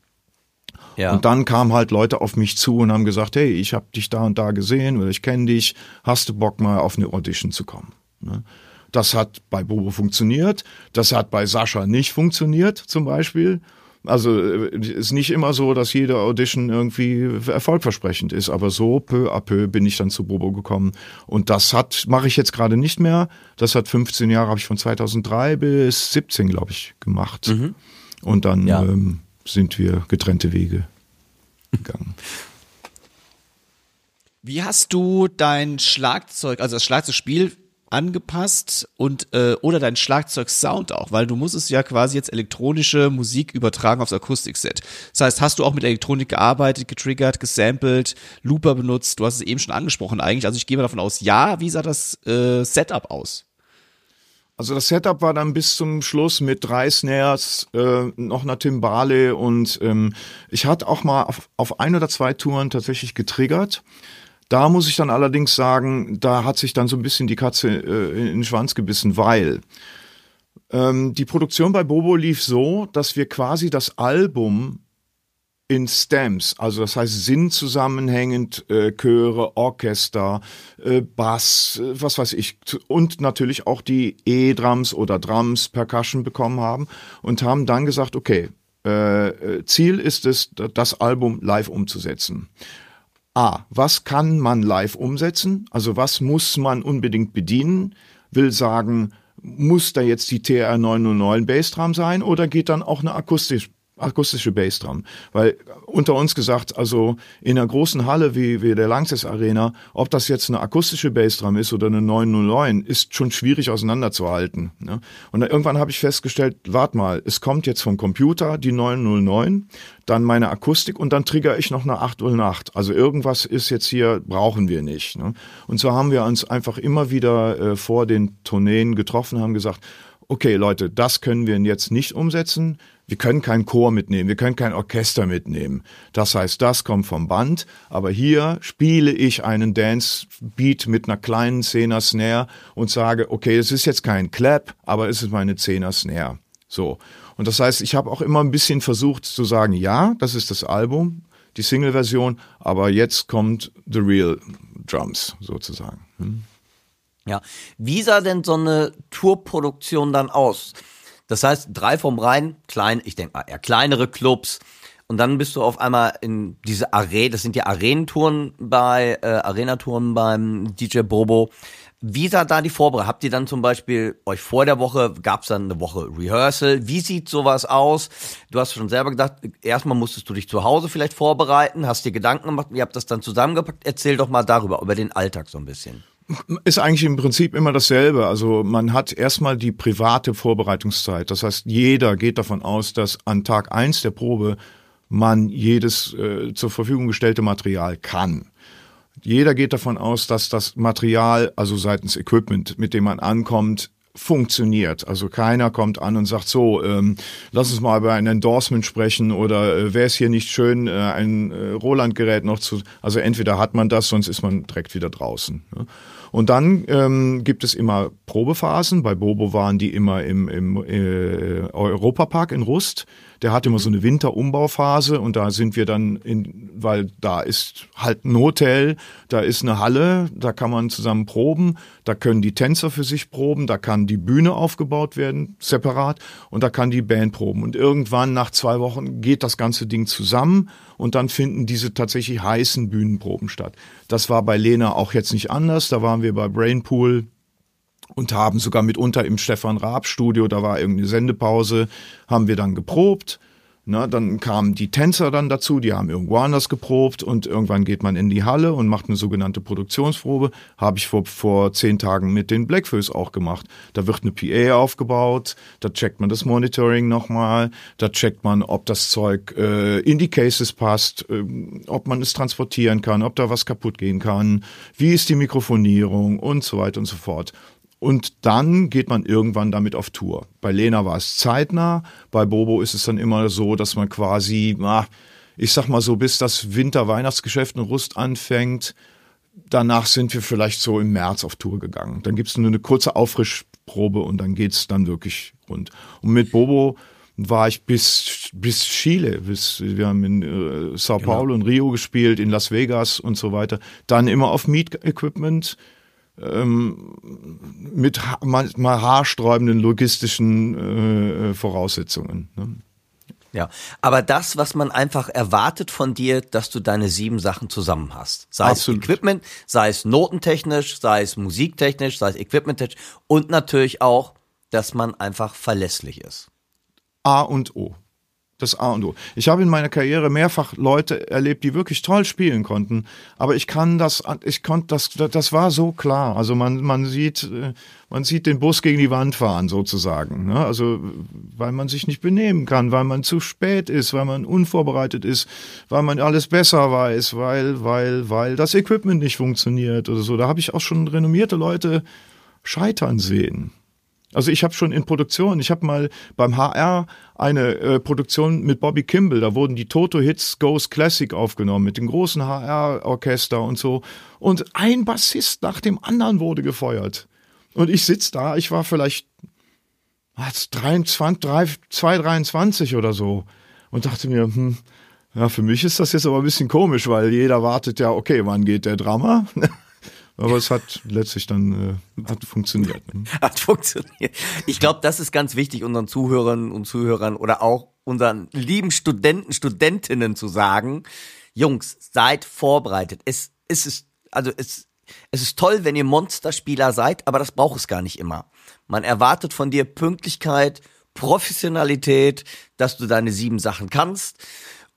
Ja. Und dann kamen halt Leute auf mich zu und haben gesagt, hey, ich habe dich da und da gesehen oder ich kenne dich, hast du Bock mal auf eine Audition zu kommen? Ne? Das hat bei Bobo funktioniert, das hat bei Sascha nicht funktioniert zum Beispiel. Also ist nicht immer so, dass jede Audition irgendwie erfolgversprechend ist, aber so peu à peu bin ich dann zu Bobo gekommen und das mache ich jetzt gerade nicht mehr. Das hat 15 Jahre, habe ich von 2003 bis 17, glaube ich, gemacht. Mhm. Und dann sind wir getrennte Wege gegangen. Wie hast du dein Schlagzeug, also das Schlagzeugspiel angepasst und oder dein Schlagzeugsound auch, weil du musst es ja quasi jetzt elektronische Musik übertragen aufs Akustikset. Das heißt, hast du auch mit Elektronik gearbeitet, getriggert, gesampelt, Looper benutzt? Du hast es eben schon angesprochen eigentlich. Also ich gehe mal davon aus, ja, wie sah das Setup aus? Also das Setup war dann bis zum Schluss mit 3 Snares, noch einer Timbale und ich hatte auch mal auf 1 oder 2 Touren tatsächlich getriggert. Da muss ich dann allerdings sagen, da hat sich dann so ein bisschen die Katze in den Schwanz gebissen, weil die Produktion bei Bobo lief so, dass wir quasi das Album in Stems, also das heißt sinnzusammenhängend, Chöre, Orchester, Bass, was weiß ich, und natürlich auch die E-Drums oder Drums, Percussion bekommen haben und haben dann gesagt, okay, Ziel ist es, das Album live umzusetzen. Was kann man live umsetzen? Also was muss man unbedingt bedienen? Will sagen, muss da jetzt die TR 909 Bassdrum sein oder geht dann auch eine akustische Bassdrum, weil unter uns gesagt, also in einer großen Halle wie der Lanxess Arena, ob das jetzt eine akustische Bassdrum ist oder eine 909, ist schon schwierig auseinanderzuhalten. Ne? Und dann irgendwann habe ich festgestellt, warte mal, es kommt jetzt vom Computer die 909, dann meine Akustik und dann trigger ich noch eine 808. Also irgendwas ist jetzt hier, brauchen wir nicht. Ne? Und so haben wir uns einfach immer wieder vor den Tourneen getroffen, haben gesagt, okay Leute, das können wir jetzt nicht umsetzen. Wir können keinen Chor mitnehmen, wir können kein Orchester mitnehmen. Das heißt, das kommt vom Band, aber hier spiele ich einen Dance-Beat mit einer kleinen 10er-Snare und sage, okay, es ist jetzt kein Clap, aber es ist meine 10er-Snare. So. Und das heißt, ich habe auch immer ein bisschen versucht zu sagen, ja, das ist das Album, die Single-Version, aber jetzt kommt The Real Drums sozusagen. Hm? Ja, wie sah denn so eine Tourproduktion dann aus? Das heißt, 3 vom Rhein, eher kleinere Clubs. Und dann bist du auf einmal in diese Arena, das sind ja Arenatouren beim DJ Bobo. Wie sah da die Vorbereitung? Habt ihr dann zum Beispiel euch vor der Woche, gab es dann eine Woche Rehearsal? Wie sieht sowas aus? Du hast schon selber gesagt, erstmal musstest du dich zu Hause vielleicht vorbereiten, hast dir Gedanken gemacht, ihr habt das dann zusammengepackt. Erzähl doch mal darüber, über den Alltag so ein bisschen. Ist eigentlich im Prinzip immer dasselbe. Also man hat erstmal die private Vorbereitungszeit. Das heißt, jeder geht davon aus, dass an Tag 1 der Probe man jedes zur Verfügung gestellte Material kann. Jeder geht davon aus, dass das Material, also seitens Equipment, mit dem man ankommt, funktioniert. Also keiner kommt an und sagt so, lass uns mal über ein Endorsement sprechen oder wäre es hier nicht schön, ein Roland-Gerät noch zu... Also entweder hat man das, sonst ist man direkt wieder draußen. Ne? Und dann gibt es immer Probephasen. Bei Bobo waren die immer im Europapark in Rust. Der hat immer so eine Winterumbauphase und da sind wir dann, weil da ist halt ein Hotel, da ist eine Halle, da kann man zusammen proben, da können die Tänzer für sich proben, da kann die Bühne aufgebaut werden, separat, und da kann die Band proben. Und irgendwann nach 2 Wochen geht das ganze Ding zusammen und dann finden diese tatsächlich heißen Bühnenproben statt. Das war bei Lena auch jetzt nicht anders, da waren wir bei Brainpool und haben sogar mitunter im Stefan Raab Studio, da war irgendeine Sendepause, haben wir dann geprobt. Na, dann kamen die Tänzer dann dazu, die haben irgendwo anders geprobt und irgendwann geht man in die Halle und macht eine sogenannte Produktionsprobe. Habe ich vor 10 Tagen mit den Bläck Fööss auch gemacht. Da wird eine PA aufgebaut, da checkt man das Monitoring nochmal, da checkt man, ob das Zeug in die Cases passt, ob man es transportieren kann, ob da was kaputt gehen kann, wie ist die Mikrofonierung und so weiter und so fort. Und dann geht man irgendwann damit auf Tour. Bei Lena war es zeitnah, bei Bobo ist es dann immer so, dass man quasi, ich sag mal so, bis das Winter-Weihnachtsgeschäft in Rust anfängt, danach sind wir vielleicht so im März auf Tour gegangen. Dann gibt es nur eine kurze Auffrischprobe und dann geht es dann wirklich rund. Und mit Bobo war ich bis Chile, wir haben in Sao Paulo und Rio gespielt, in Las Vegas und so weiter. Dann immer auf Meet-Equipment, mit manchmal haarsträubenden logistischen Voraussetzungen. Ne? Ja, aber das, was man einfach erwartet von dir, dass du deine 7 Sachen zusammen hast. Sei Absolut. Es Equipment, sei es notentechnisch, sei es musiktechnisch, sei es equipmenttechnisch und natürlich auch, dass man einfach verlässlich ist. A und O. Das A und O. Ich habe in meiner Karriere mehrfach Leute erlebt, die wirklich toll spielen konnten, aber das war so klar. Also man sieht den Bus gegen die Wand fahren sozusagen, ne? Also weil man sich nicht benehmen kann, weil man zu spät ist, weil man unvorbereitet ist, weil man alles besser weiß, weil das Equipment nicht funktioniert oder so. Da habe ich auch schon renommierte Leute scheitern sehen. Also ich habe schon in Produktionen, ich habe mal beim HR eine Produktion mit Bobby Kimball, da wurden die Toto-Hits Goes Classic aufgenommen mit dem großen HR-Orchester und so. Und ein Bassist nach dem anderen wurde gefeuert. Und ich sitze da, ich war vielleicht 23 oder so und dachte mir, für mich ist das jetzt aber ein bisschen komisch, weil jeder wartet ja, okay, wann geht der Drama? Aber es hat letztlich dann hat funktioniert. Ne? Hat funktioniert. Ich glaube, das ist ganz wichtig, unseren Zuhörern und Zuhörern oder auch unseren lieben Studenten, Studentinnen zu sagen, Jungs, seid vorbereitet. Es ist toll, wenn ihr Monsterspieler seid, aber das braucht es gar nicht immer. Man erwartet von dir Pünktlichkeit, Professionalität, dass du deine 7 Sachen kannst.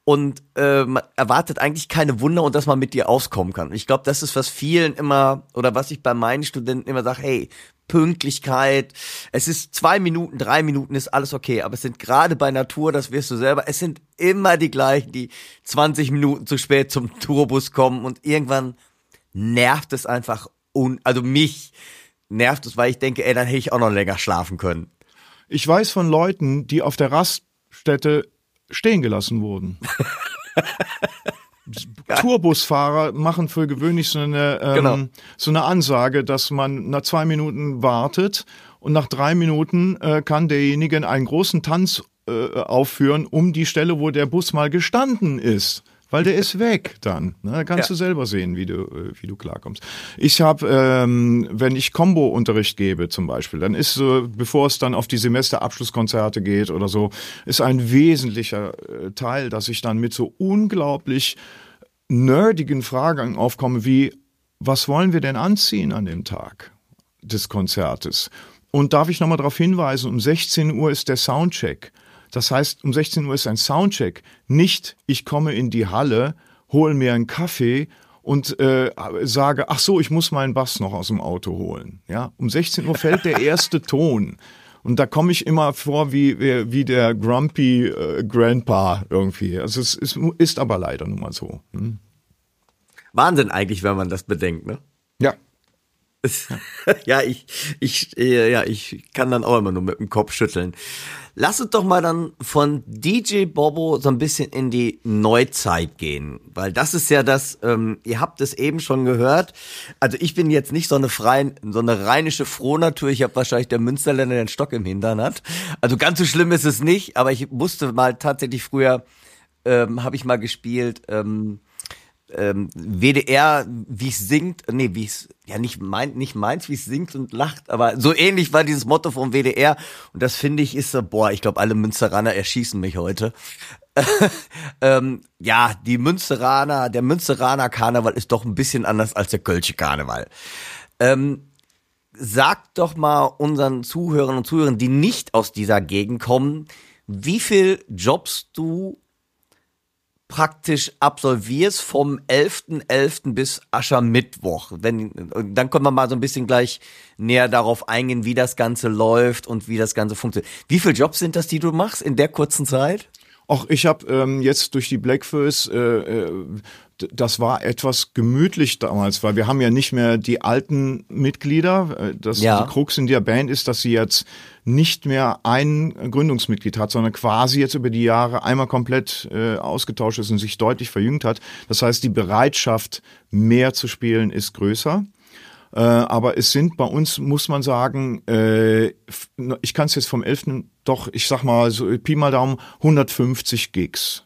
Und man erwartet eigentlich keine Wunder und dass man mit dir auskommen kann. Und ich glaube, das ist, was vielen immer, oder was ich bei meinen Studenten immer sage, hey, Pünktlichkeit, es ist 2 Minuten, 3 Minuten, ist alles okay. Aber es sind gerade bei Natur, das wirst du selber, es sind immer die gleichen, die 20 Minuten zu spät zum Tourbus kommen. Und irgendwann nervt es einfach, also mich nervt es, weil ich denke, dann hätte ich auch noch länger schlafen können. Ich weiß von Leuten, die auf der Raststätte stehen gelassen wurden. Tourbusfahrer machen für gewöhnlich so eine Ansage, dass man nach 2 Minuten wartet und nach 3 Minuten kann derjenige einen großen Tanz aufführen um die Stelle, wo der Bus mal gestanden ist. Weil der ist weg dann. Ne? Da kannst du selber sehen, wie du klarkommst. Ich habe, wenn ich Combo-Unterricht gebe zum Beispiel, dann ist so, bevor es dann auf die Semesterabschlusskonzerte geht oder so, ist ein wesentlicher Teil, dass ich dann mit so unglaublich nerdigen Fragen aufkomme wie, was wollen wir denn anziehen an dem Tag des Konzertes? Und darf ich nochmal darauf hinweisen, um 16 Uhr ist der Soundcheck. Das heißt, um 16 Uhr ist ein Soundcheck. Nicht, ich komme in die Halle, hole mir einen Kaffee und sage, ach so, ich muss meinen Bass noch aus dem Auto holen. Ja? Um 16 Uhr fällt der erste Ton. Und da komme ich immer vor wie der Grumpy Grandpa irgendwie. Also es ist aber leider nun mal so. Wahnsinn eigentlich, wenn man das bedenkt, ne? Ja. Ja, ich kann dann auch immer nur mit dem Kopf schütteln. Lass uns doch mal dann von DJ Bobo so ein bisschen in die Neuzeit gehen, weil das ist ja das, ihr habt es eben schon gehört, also ich bin jetzt nicht so eine rheinische Frohnatur, ich habe wahrscheinlich der Münsterländer den Stock im Hintern hat, also ganz so schlimm ist es nicht, aber ich musste mal tatsächlich früher, habe ich mal gespielt, WDR, wie es singt, nicht meins, wie es singt und lacht, aber so ähnlich war dieses Motto vom WDR und das finde ich ist so, ich glaube alle Münsteraner erschießen mich heute. Die der Münsteraner Karneval ist doch ein bisschen anders als der Kölsche Karneval. Sagt doch mal unseren Zuhörern und Zuhörern, die nicht aus dieser Gegend kommen, wie viele Jobs du praktisch absolvierst vom 11.11. bis Aschermittwoch. Dann können wir mal so ein bisschen gleich näher darauf eingehen, wie das Ganze läuft und wie das Ganze funktioniert. Wie viele Jobs sind das, die du machst in der kurzen Zeit? Ach, ich habe jetzt durch die Bläck Fööss, das war etwas gemütlich damals, weil wir haben ja nicht mehr die alten Mitglieder. Die Krux in der Band ist, dass sie jetzt nicht mehr ein Gründungsmitglied hat, sondern quasi jetzt über die Jahre einmal komplett ausgetauscht ist und sich deutlich verjüngt hat. Das heißt, die Bereitschaft, mehr zu spielen, ist größer. Aber es sind bei uns, muss man sagen, ich kann es jetzt vom 11. doch, ich sag mal, so Pi mal Daumen, 150 Gigs.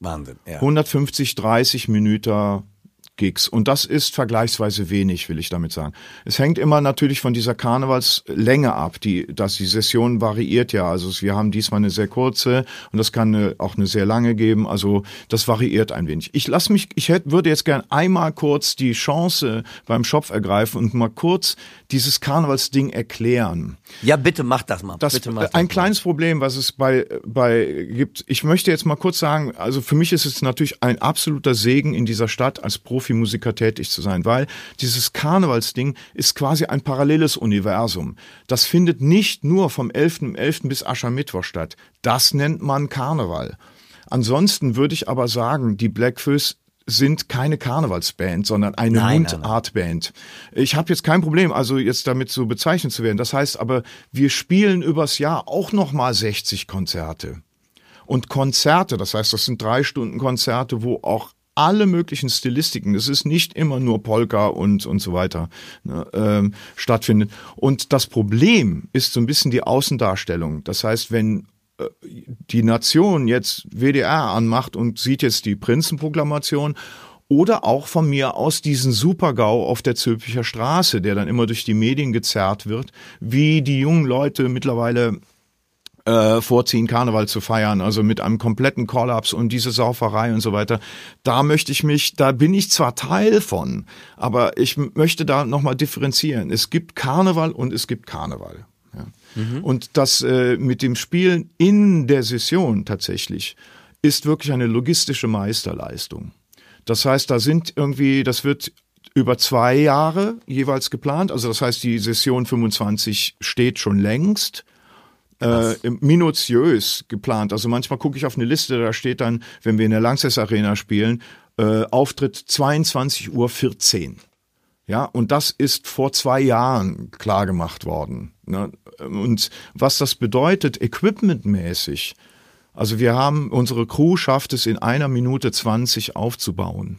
Wahnsinn, ja. 150, 30 Minuten Gigs. Und das ist vergleichsweise wenig, will ich damit sagen. Es hängt immer natürlich von dieser Karnevalslänge ab, die Session variiert ja. Also wir haben diesmal eine sehr kurze und das kann auch eine sehr lange geben. Also das variiert ein wenig. Ich würde jetzt gern einmal kurz die Chance beim Schopf ergreifen und mal kurz dieses Karnevalsding erklären. Ja, bitte mach das mal. Kleines Problem, was es bei gibt. Ich möchte jetzt mal kurz sagen, also für mich ist es natürlich ein absoluter Segen in dieser Stadt als Profimusiker tätig zu sein, weil dieses Karnevalsding ist quasi ein paralleles Universum. Das findet nicht nur vom 11.11. bis Aschermittwoch statt. Das nennt man Karneval. Ansonsten würde ich aber sagen, die Bläck Fööss sind keine Karnevalsband, sondern eine Mundartband. Ich habe jetzt kein Problem, also jetzt damit so bezeichnet zu werden. Das heißt aber, wir spielen übers Jahr auch nochmal 60 Konzerte. Und Konzerte, das heißt, das sind 3 Stunden Konzerte, wo auch alle möglichen Stilistiken, es ist nicht immer nur Polka und so weiter stattfindet. Und das Problem ist so ein bisschen die Außendarstellung. Das heißt, wenn die Nation jetzt WDR anmacht und sieht jetzt die Prinzenproklamation oder auch von mir aus diesen Super-GAU auf der Zülpicher Straße, der dann immer durch die Medien gezerrt wird, wie die jungen Leute mittlerweile vorziehen, Karneval zu feiern, also mit einem kompletten Kollaps und diese Sauferei und so weiter. Da bin ich zwar Teil von, aber ich möchte da nochmal differenzieren. Es gibt Karneval und es gibt Karneval. Ja. Mhm. Und das mit dem Spielen in der Session tatsächlich ist wirklich eine logistische Meisterleistung. Das heißt, das wird über 2 Jahre jeweils geplant. Also das heißt, die Session 25 steht schon längst. Minutiös geplant. Also manchmal gucke ich auf eine Liste, da steht dann, wenn wir in der Lanxess Arena spielen, Auftritt 22:14 Uhr. Ja, und das ist vor 2 Jahren klar gemacht worden. Ne? Und was das bedeutet, equipmentmäßig, also unsere Crew schafft es in 1:20 aufzubauen.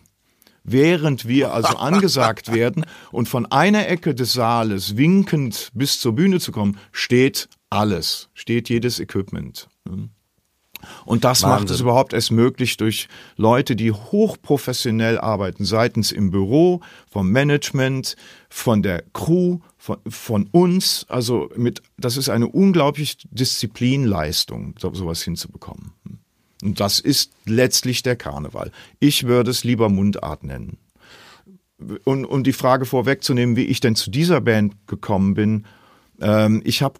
Während wir also angesagt werden und von einer Ecke des Saales winkend bis zur Bühne zu kommen, steht jedes Equipment. Und das Wahnsinn. Macht es überhaupt erst möglich durch Leute, die hochprofessionell arbeiten, seitens im Büro, vom Management, von der Crew, von uns. Also das ist eine unglaubliche Disziplinleistung, sowas hinzubekommen. Und das ist letztlich der Karneval. Ich würde es lieber Mundart nennen. Und um die Frage vorwegzunehmen, wie ich denn zu dieser Band gekommen bin, ich habe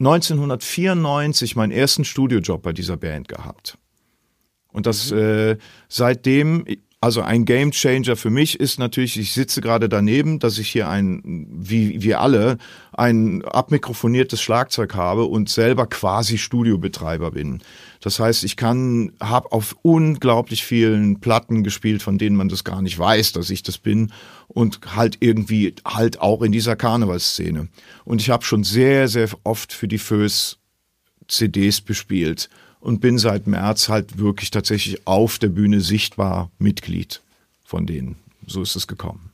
1994 meinen ersten Studiojob bei dieser Band gehabt. Und das seitdem, also ein Gamechanger für mich ist natürlich, ich sitze gerade daneben, dass ich hier wie wir alle, ein abmikrofoniertes Schlagzeug habe und selber quasi Studiobetreiber bin. Das heißt, habe auf unglaublich vielen Platten gespielt, von denen man das gar nicht weiß, dass ich das bin und halt auch in dieser Karnevalsszene. Und ich habe schon sehr, sehr oft für die Fööss CDs bespielt und bin seit März halt wirklich tatsächlich auf der Bühne sichtbar Mitglied von denen. So ist es gekommen.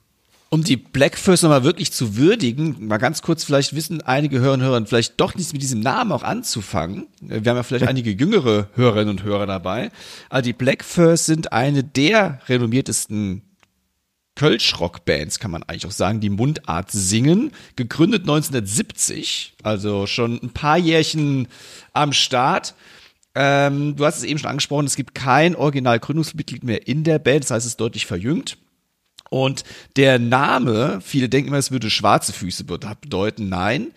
Um die Bläck Fööss nochmal wirklich zu würdigen, mal ganz kurz, vielleicht wissen einige Hörerinnen und Hörer vielleicht doch nichts mit diesem Namen auch anzufangen. Wir haben ja vielleicht einige jüngere Hörerinnen und Hörer dabei. Also die Bläck Fööss sind eine der renommiertesten Kölsch-Rock-Bands, kann man eigentlich auch sagen, die Mundart singen. Gegründet 1970, also schon ein paar Jährchen am Start. Du hast es eben schon angesprochen, es gibt kein Original-Gründungsmitglied mehr in der Band, das heißt, es ist deutlich verjüngt. Und der Name, viele denken immer, es würde schwarze Füße bedeuten, nein.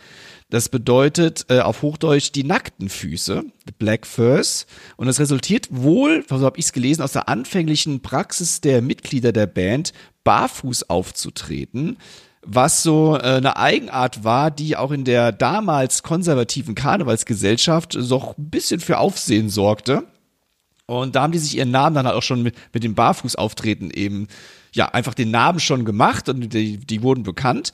Das bedeutet auf Hochdeutsch die nackten Füße, the Bläck Fööss. Und das resultiert wohl, so habe ich es gelesen, aus der anfänglichen Praxis der Mitglieder der Band, barfuß aufzutreten, was so eine Eigenart war, die auch in der damals konservativen Karnevalsgesellschaft so ein bisschen für Aufsehen sorgte. Und da haben die sich ihren Namen dann halt auch schon mit dem Barfußauftreten eben, ja, einfach den Namen schon gemacht und die wurden bekannt.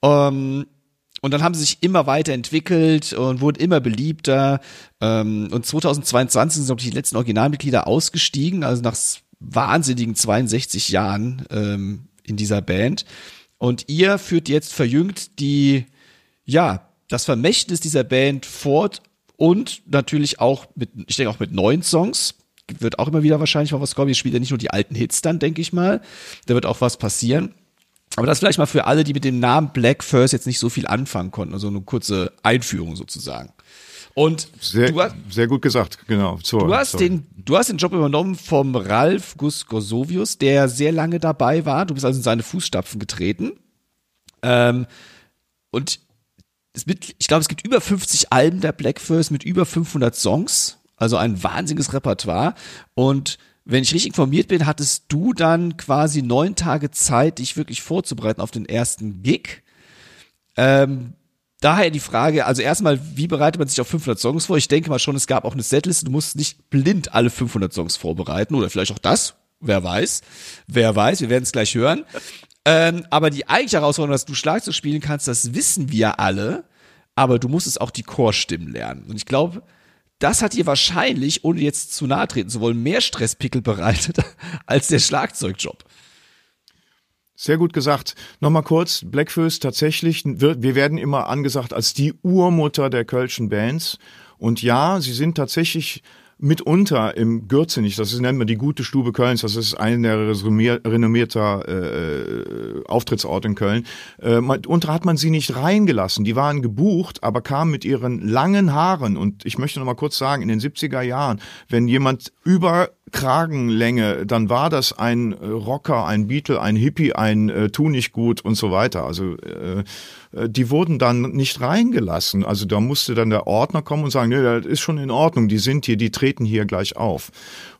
Und dann haben sie sich immer weiterentwickelt und wurden immer beliebter. Und 2022 sind, glaube ich, die letzten Originalmitglieder ausgestiegen, also nach wahnsinnigen 62 Jahren in dieser Band. Und ihr führt jetzt verjüngt das Vermächtnis dieser Band fort und natürlich auch mit neuen Songs. Wird auch immer wieder wahrscheinlich mal was kommen. Ihr spielt ja nicht nur die alten Hits dann, denke ich mal. Da wird auch was passieren. Aber das vielleicht mal für alle, die mit dem Namen Bläck Fööss jetzt nicht so viel anfangen konnten. Also eine kurze Einführung sozusagen. Und sehr, sehr gut gesagt, genau. Du hast den Job übernommen vom Ralf Guskosovius, der sehr lange dabei war. Du bist also in seine Fußstapfen getreten. Und ich glaube, es gibt über 50 Alben der Bläck Fööss mit über 500 Songs. Also ein wahnsinniges Repertoire. Und wenn ich richtig informiert bin, hattest du dann quasi 9 Tage Zeit, dich wirklich vorzubereiten auf den ersten Gig. Daher die Frage, also erstmal, wie bereitet man sich auf 500 Songs vor? Ich denke mal schon, es gab auch eine Setliste, du musst nicht blind alle 500 Songs vorbereiten oder vielleicht auch das, wer weiß, wir werden es gleich hören. Aber die eigentliche Herausforderung, dass du Schlagzeug spielen kannst, das wissen wir alle, aber du musstest auch die Chorstimmen lernen. Und ich glaube, das hat dir wahrscheinlich, ohne jetzt zu nahe treten zu wollen, mehr Stresspickel bereitet als der Schlagzeugjob. Sehr gut gesagt. Nochmal kurz, Bläck Fööss tatsächlich, wir werden immer angesagt als die Urmutter der kölschen Bands. Und ja, sie sind tatsächlich mitunter im Gürzenich, das nennen wir die gute Stube Kölns, das ist einer der renommierter Auftrittsorte in Köln. Mitunter hat man sie nicht reingelassen, die waren gebucht, aber kamen mit ihren langen Haaren. Und ich möchte noch mal kurz sagen, in den 70er Jahren, wenn jemand über Kragenlänge, dann war das ein Rocker, ein Beatle, ein Hippie, ein Tu-nicht-gut und so weiter. Also die wurden dann nicht reingelassen. Also da musste dann der Ordner kommen und sagen, nee, das ist schon in Ordnung, die sind hier, die treten hier gleich auf.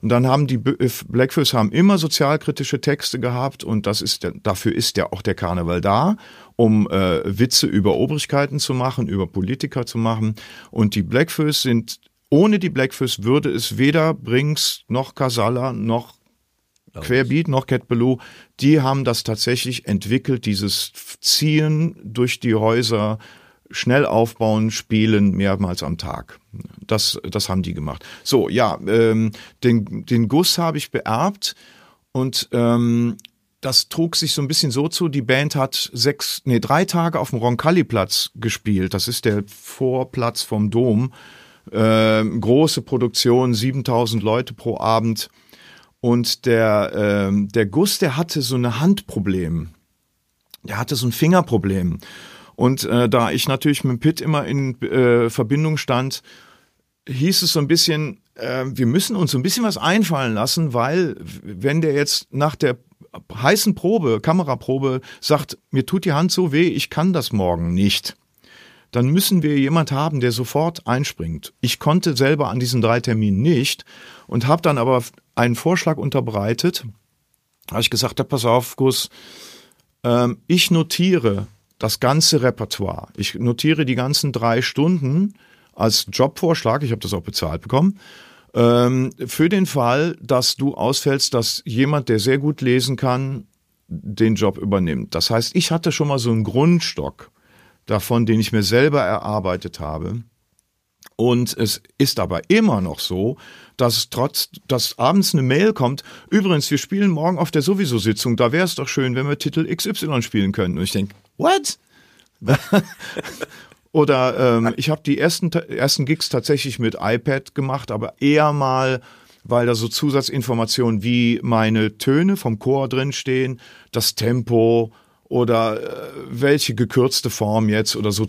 Und dann haben die Bläck Fööss haben immer sozialkritische Texte gehabt und das ist dafür ist ja auch der Karneval da, um Witze über Obrigkeiten zu machen, über Politiker zu machen. Und die Bläck Fööss sind Ohne die Bläck Fööss würde es weder Brings noch Casalla noch Querbeat noch Cat Ballou. Die haben das tatsächlich entwickelt, dieses Ziehen durch die Häuser, schnell aufbauen, spielen mehrmals am Tag. Das haben die gemacht. So, ja, den Guss habe ich beerbt und das trug sich so ein bisschen so zu, die Band hat 3 Tage auf dem Roncalli-Platz gespielt. Das ist der Vorplatz vom Dom. Große Produktion, 7000 Leute pro Abend. Und der Guss, der hatte so ein Handproblem. Der hatte so ein Fingerproblem. Und da ich natürlich mit Pitt immer in Verbindung stand, hieß es so ein bisschen, wir müssen uns so ein bisschen was einfallen lassen, weil wenn der jetzt nach der heißen Kameraprobe sagt, mir tut die Hand so weh, ich kann das morgen nicht, dann müssen wir jemand haben, der sofort einspringt. Ich konnte selber an diesen 3 Terminen nicht und habe dann aber einen Vorschlag unterbreitet. Da habe ich gesagt, ja, pass auf, Guss, ich notiere das ganze Repertoire. Ich notiere die ganzen 3 Stunden als Jobvorschlag, ich habe das auch bezahlt bekommen, für den Fall, dass du ausfällst, dass jemand, der sehr gut lesen kann, den Job übernimmt. Das heißt, ich hatte schon mal so einen Grundstock davon, den ich mir selber erarbeitet habe. Und es ist aber immer noch so, dass abends eine Mail kommt, übrigens, wir spielen morgen auf der Sowieso-Sitzung, da wäre es doch schön, wenn wir Titel XY spielen könnten. Und ich denke, what? Oder ich habe die ersten Gigs tatsächlich mit iPad gemacht, aber eher mal, weil da so Zusatzinformationen wie meine Töne vom Chor drinstehen, das Tempo, oder welche gekürzte Form jetzt oder so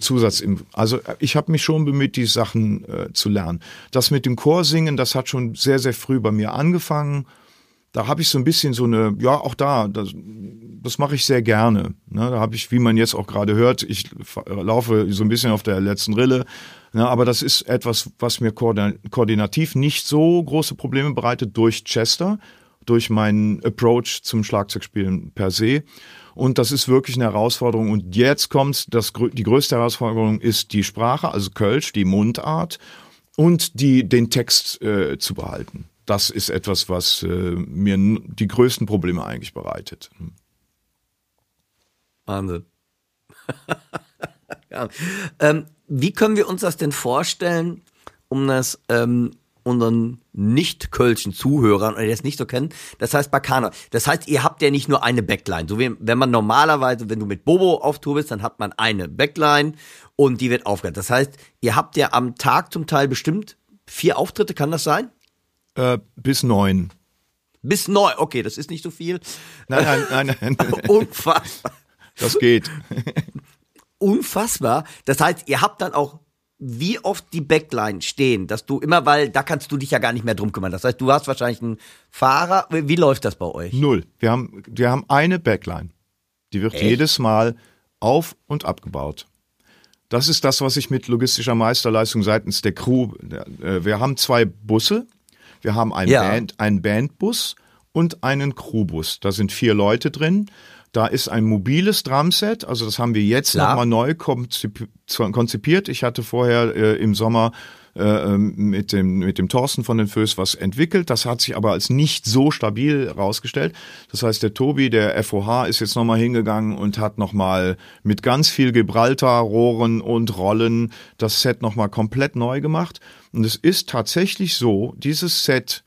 Also ich habe mich schon bemüht, die Sachen zu lernen. Das mit dem Chorsingen, das hat schon sehr, sehr früh bei mir angefangen. da habe ich so ein bisschen so eine, ja, auch da, das mache ich sehr gerne. Ne, da habe ich, wie man jetzt auch gerade hört, ich laufe so ein bisschen auf der letzten Rille. Ne, aber das ist etwas, was mir koordinativ nicht so große Probleme bereitet durch Chester, durch meinen Approach zum Schlagzeugspielen per se. Und das ist wirklich eine Herausforderung. Und jetzt kommt die größte Herausforderung ist die Sprache, also Kölsch, die Mundart und den Text zu behalten. Das ist etwas, was mir die größten Probleme eigentlich bereitet. Wahnsinn. Ja. Wie können wir uns das denn vorstellen, um das unseren nicht-kölschen Zuhörern, oder die das nicht so kennen, das heißt Bacano. Das heißt, ihr habt ja nicht nur eine Backline. So wie wenn man normalerweise, wenn du mit Bobo auf Tour bist, dann hat man eine Backline und die wird aufgehört. Das heißt, ihr habt ja am Tag zum Teil bestimmt 4 Auftritte, kann das sein? Bis 9. Bis 9, okay, das ist nicht so viel. Nein. Unfassbar. Das geht. Unfassbar. Das heißt, ihr habt dann auch wie oft die Backline stehen, dass du immer, weil da kannst du dich ja gar nicht mehr drum kümmern. Das heißt, du hast wahrscheinlich einen Fahrer. Wie läuft das bei euch? 0. Wir haben eine Backline. Die wird jedes Mal auf- und abgebaut. Das ist das, was ich mit logistischer Meisterleistung seitens der Crew, wir haben 2 Busse. Wir haben einen Bandbus und einen Crewbus. Da sind 4 Leute drin. Da ist ein mobiles Drumset, also das haben wir jetzt nochmal neu konzipiert. Ich hatte vorher im Sommer mit dem Thorsten von den Fööss was entwickelt. Das hat sich aber als nicht so stabil herausgestellt. Das heißt, der Tobi, der FOH, ist jetzt nochmal hingegangen und hat nochmal mit ganz viel Gibraltar-Rohren und Rollen das Set nochmal komplett neu gemacht. Und es ist tatsächlich so, dieses Set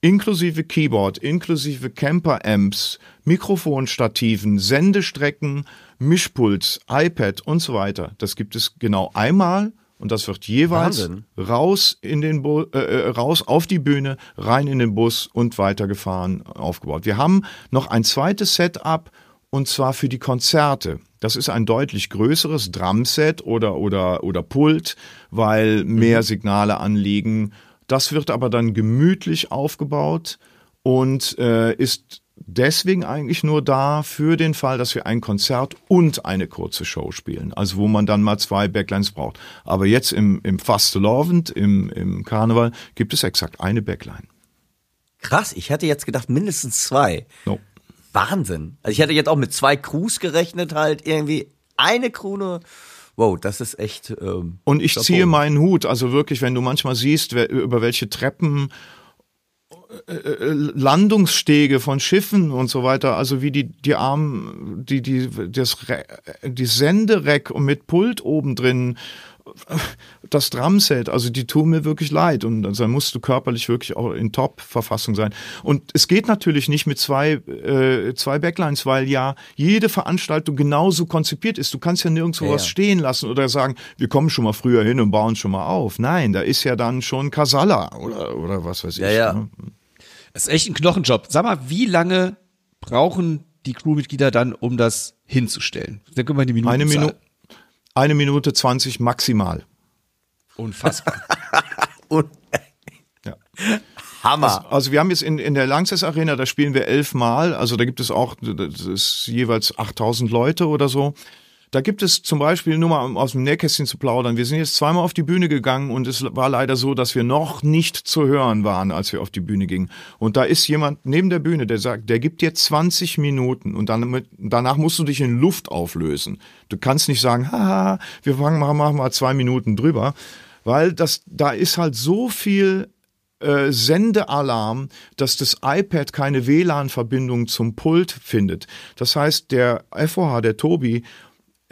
inklusive Keyboard, inklusive Camper-Amps, Mikrofonstativen, Sendestrecken, Mischpult, iPad und so weiter. Das gibt es genau einmal und das wird jeweils raus in den raus auf die Bühne, rein in den Bus und weitergefahren aufgebaut. Wir haben noch ein zweites Setup und zwar für die Konzerte. Das ist ein deutlich größeres Drumset oder Pult, weil mehr Signale anliegen. Das wird aber dann gemütlich aufgebaut und ist deswegen eigentlich nur da für den Fall, dass wir ein Konzert und eine kurze Show spielen. Also wo man dann mal 2 Backlines braucht. Aber jetzt im Fastelovend, im Karneval, gibt es exakt eine Backline. Krass, ich hätte jetzt gedacht mindestens 2. No. Wahnsinn. Also ich hätte jetzt auch mit 2 Crews gerechnet halt irgendwie. Eine Crew nur. Wow, das ist echt... und ich ziehe meinen Hut. Also wirklich, wenn du manchmal siehst, über welche Treppen, Landungsstege von Schiffen und so weiter, also wie die Armen, die Sendereck und mit Pult oben drin, das Drumset, also die tun mir wirklich leid und dann musst du körperlich wirklich auch in Top-Verfassung sein. Und es geht natürlich nicht mit 2 Backlines, weil ja jede Veranstaltung genauso konzipiert ist. Du kannst ja nirgendwo was stehen lassen oder sagen, wir kommen schon mal früher hin und bauen schon mal auf. Nein, da ist ja dann schon Casalla oder was weiß ich. Ja. Das ist echt ein Knochenjob. Sag mal, wie lange brauchen die Crewmitglieder dann, um das hinzustellen? Dann können wir die Minuten sagen. Eine Minute 20 maximal. Unfassbar. Ja. Hammer. Also wir haben jetzt in der Lanxess Arena, da spielen wir 11 Mal. Also da gibt es auch, das ist jeweils 8000 Leute oder so. Da gibt es zum Beispiel, nur mal aus dem Nähkästchen zu plaudern, wir sind jetzt 2 Mal auf die Bühne gegangen und es war leider so, dass wir noch nicht zu hören waren, als wir auf die Bühne gingen. Und da ist jemand neben der Bühne, der sagt, der gibt dir 20 Minuten und danach musst du dich in Luft auflösen. Du kannst nicht sagen, haha, wir machen mal 2 Minuten drüber, weil da ist halt so viel Sendealarm, dass das iPad keine WLAN-Verbindung zum Pult findet. Das heißt, der FOH, der Tobi,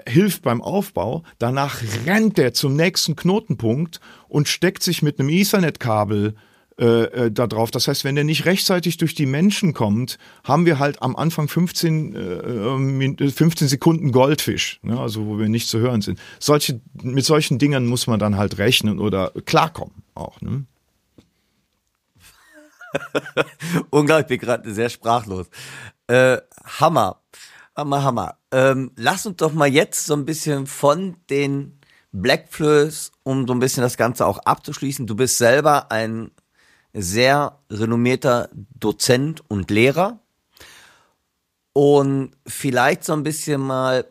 hilft beim Aufbau, danach rennt er zum nächsten Knotenpunkt und steckt sich mit einem Ethernet-Kabel da drauf. Das heißt, wenn er nicht rechtzeitig durch die Menschen kommt, haben wir halt am Anfang 15 Sekunden Goldfisch, ne? Also wo wir nicht zu hören sind. Mit solchen Dingern muss man dann halt rechnen oder klarkommen auch. Ne? Unglaublich, ich bin gerade sehr sprachlos. Hammer. Lass uns doch mal jetzt so ein bisschen von den Bläck Fööss, um so ein bisschen das Ganze auch abzuschließen. Du bist selber ein sehr renommierter Dozent und Lehrer. Und vielleicht so ein bisschen mal,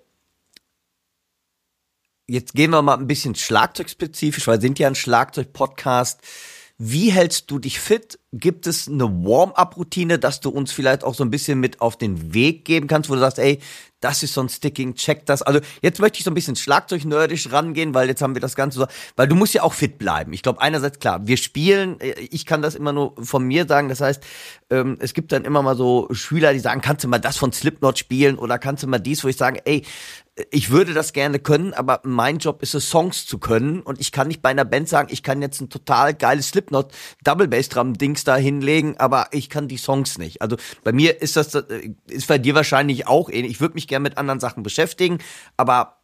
jetzt gehen wir mal ein bisschen schlagzeugspezifisch, weil wir sind ja ein Schlagzeug-Podcast. Wie hältst du dich fit? Gibt es eine Warm-up-Routine, dass du uns vielleicht auch so ein bisschen mit auf den Weg geben kannst, wo du sagst, ey, das ist so ein Sticking, check das. Also jetzt möchte ich so ein bisschen schlagzeug-nerdisch rangehen, weil jetzt haben wir das Ganze so, weil du musst ja auch fit bleiben. Ich glaube, einerseits, klar, wir spielen, ich kann das immer nur von mir sagen, das heißt, es gibt dann immer mal so Schüler, die sagen, kannst du mal das von Slipknot spielen oder kannst du mal dies, wo ich sage, ey, ich würde das gerne können, aber mein Job ist es, Songs zu können und ich kann nicht bei einer Band sagen, ich kann jetzt ein total geiles Slipknot Double Bass Drum Dings da hinlegen, aber ich kann die Songs nicht. Also bei mir ist das, ist bei dir wahrscheinlich auch ähnlich. Ich würde mich gerne mit anderen Sachen beschäftigen, aber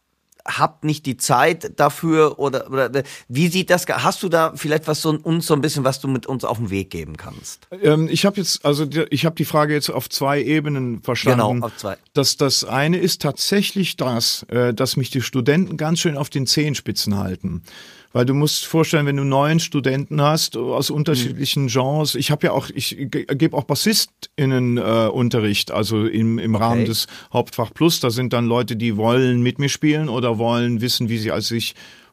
habt nicht die Zeit dafür oder wie sieht das, hast du da vielleicht was was du mit uns auf den Weg geben kannst? Ich habe die Frage jetzt auf zwei Ebenen verstanden. Genau, auf zwei. Das eine ist tatsächlich das, dass mich die Studenten ganz schön auf den Zehenspitzen halten. Weil du musst vorstellen, wenn du 9 Studenten hast aus unterschiedlichen Genres, ich gebe auch BassistInnen Unterricht, also im Rahmen des Hauptfach Plus, da sind dann Leute, die wollen mit mir spielen oder wollen wissen, wie sie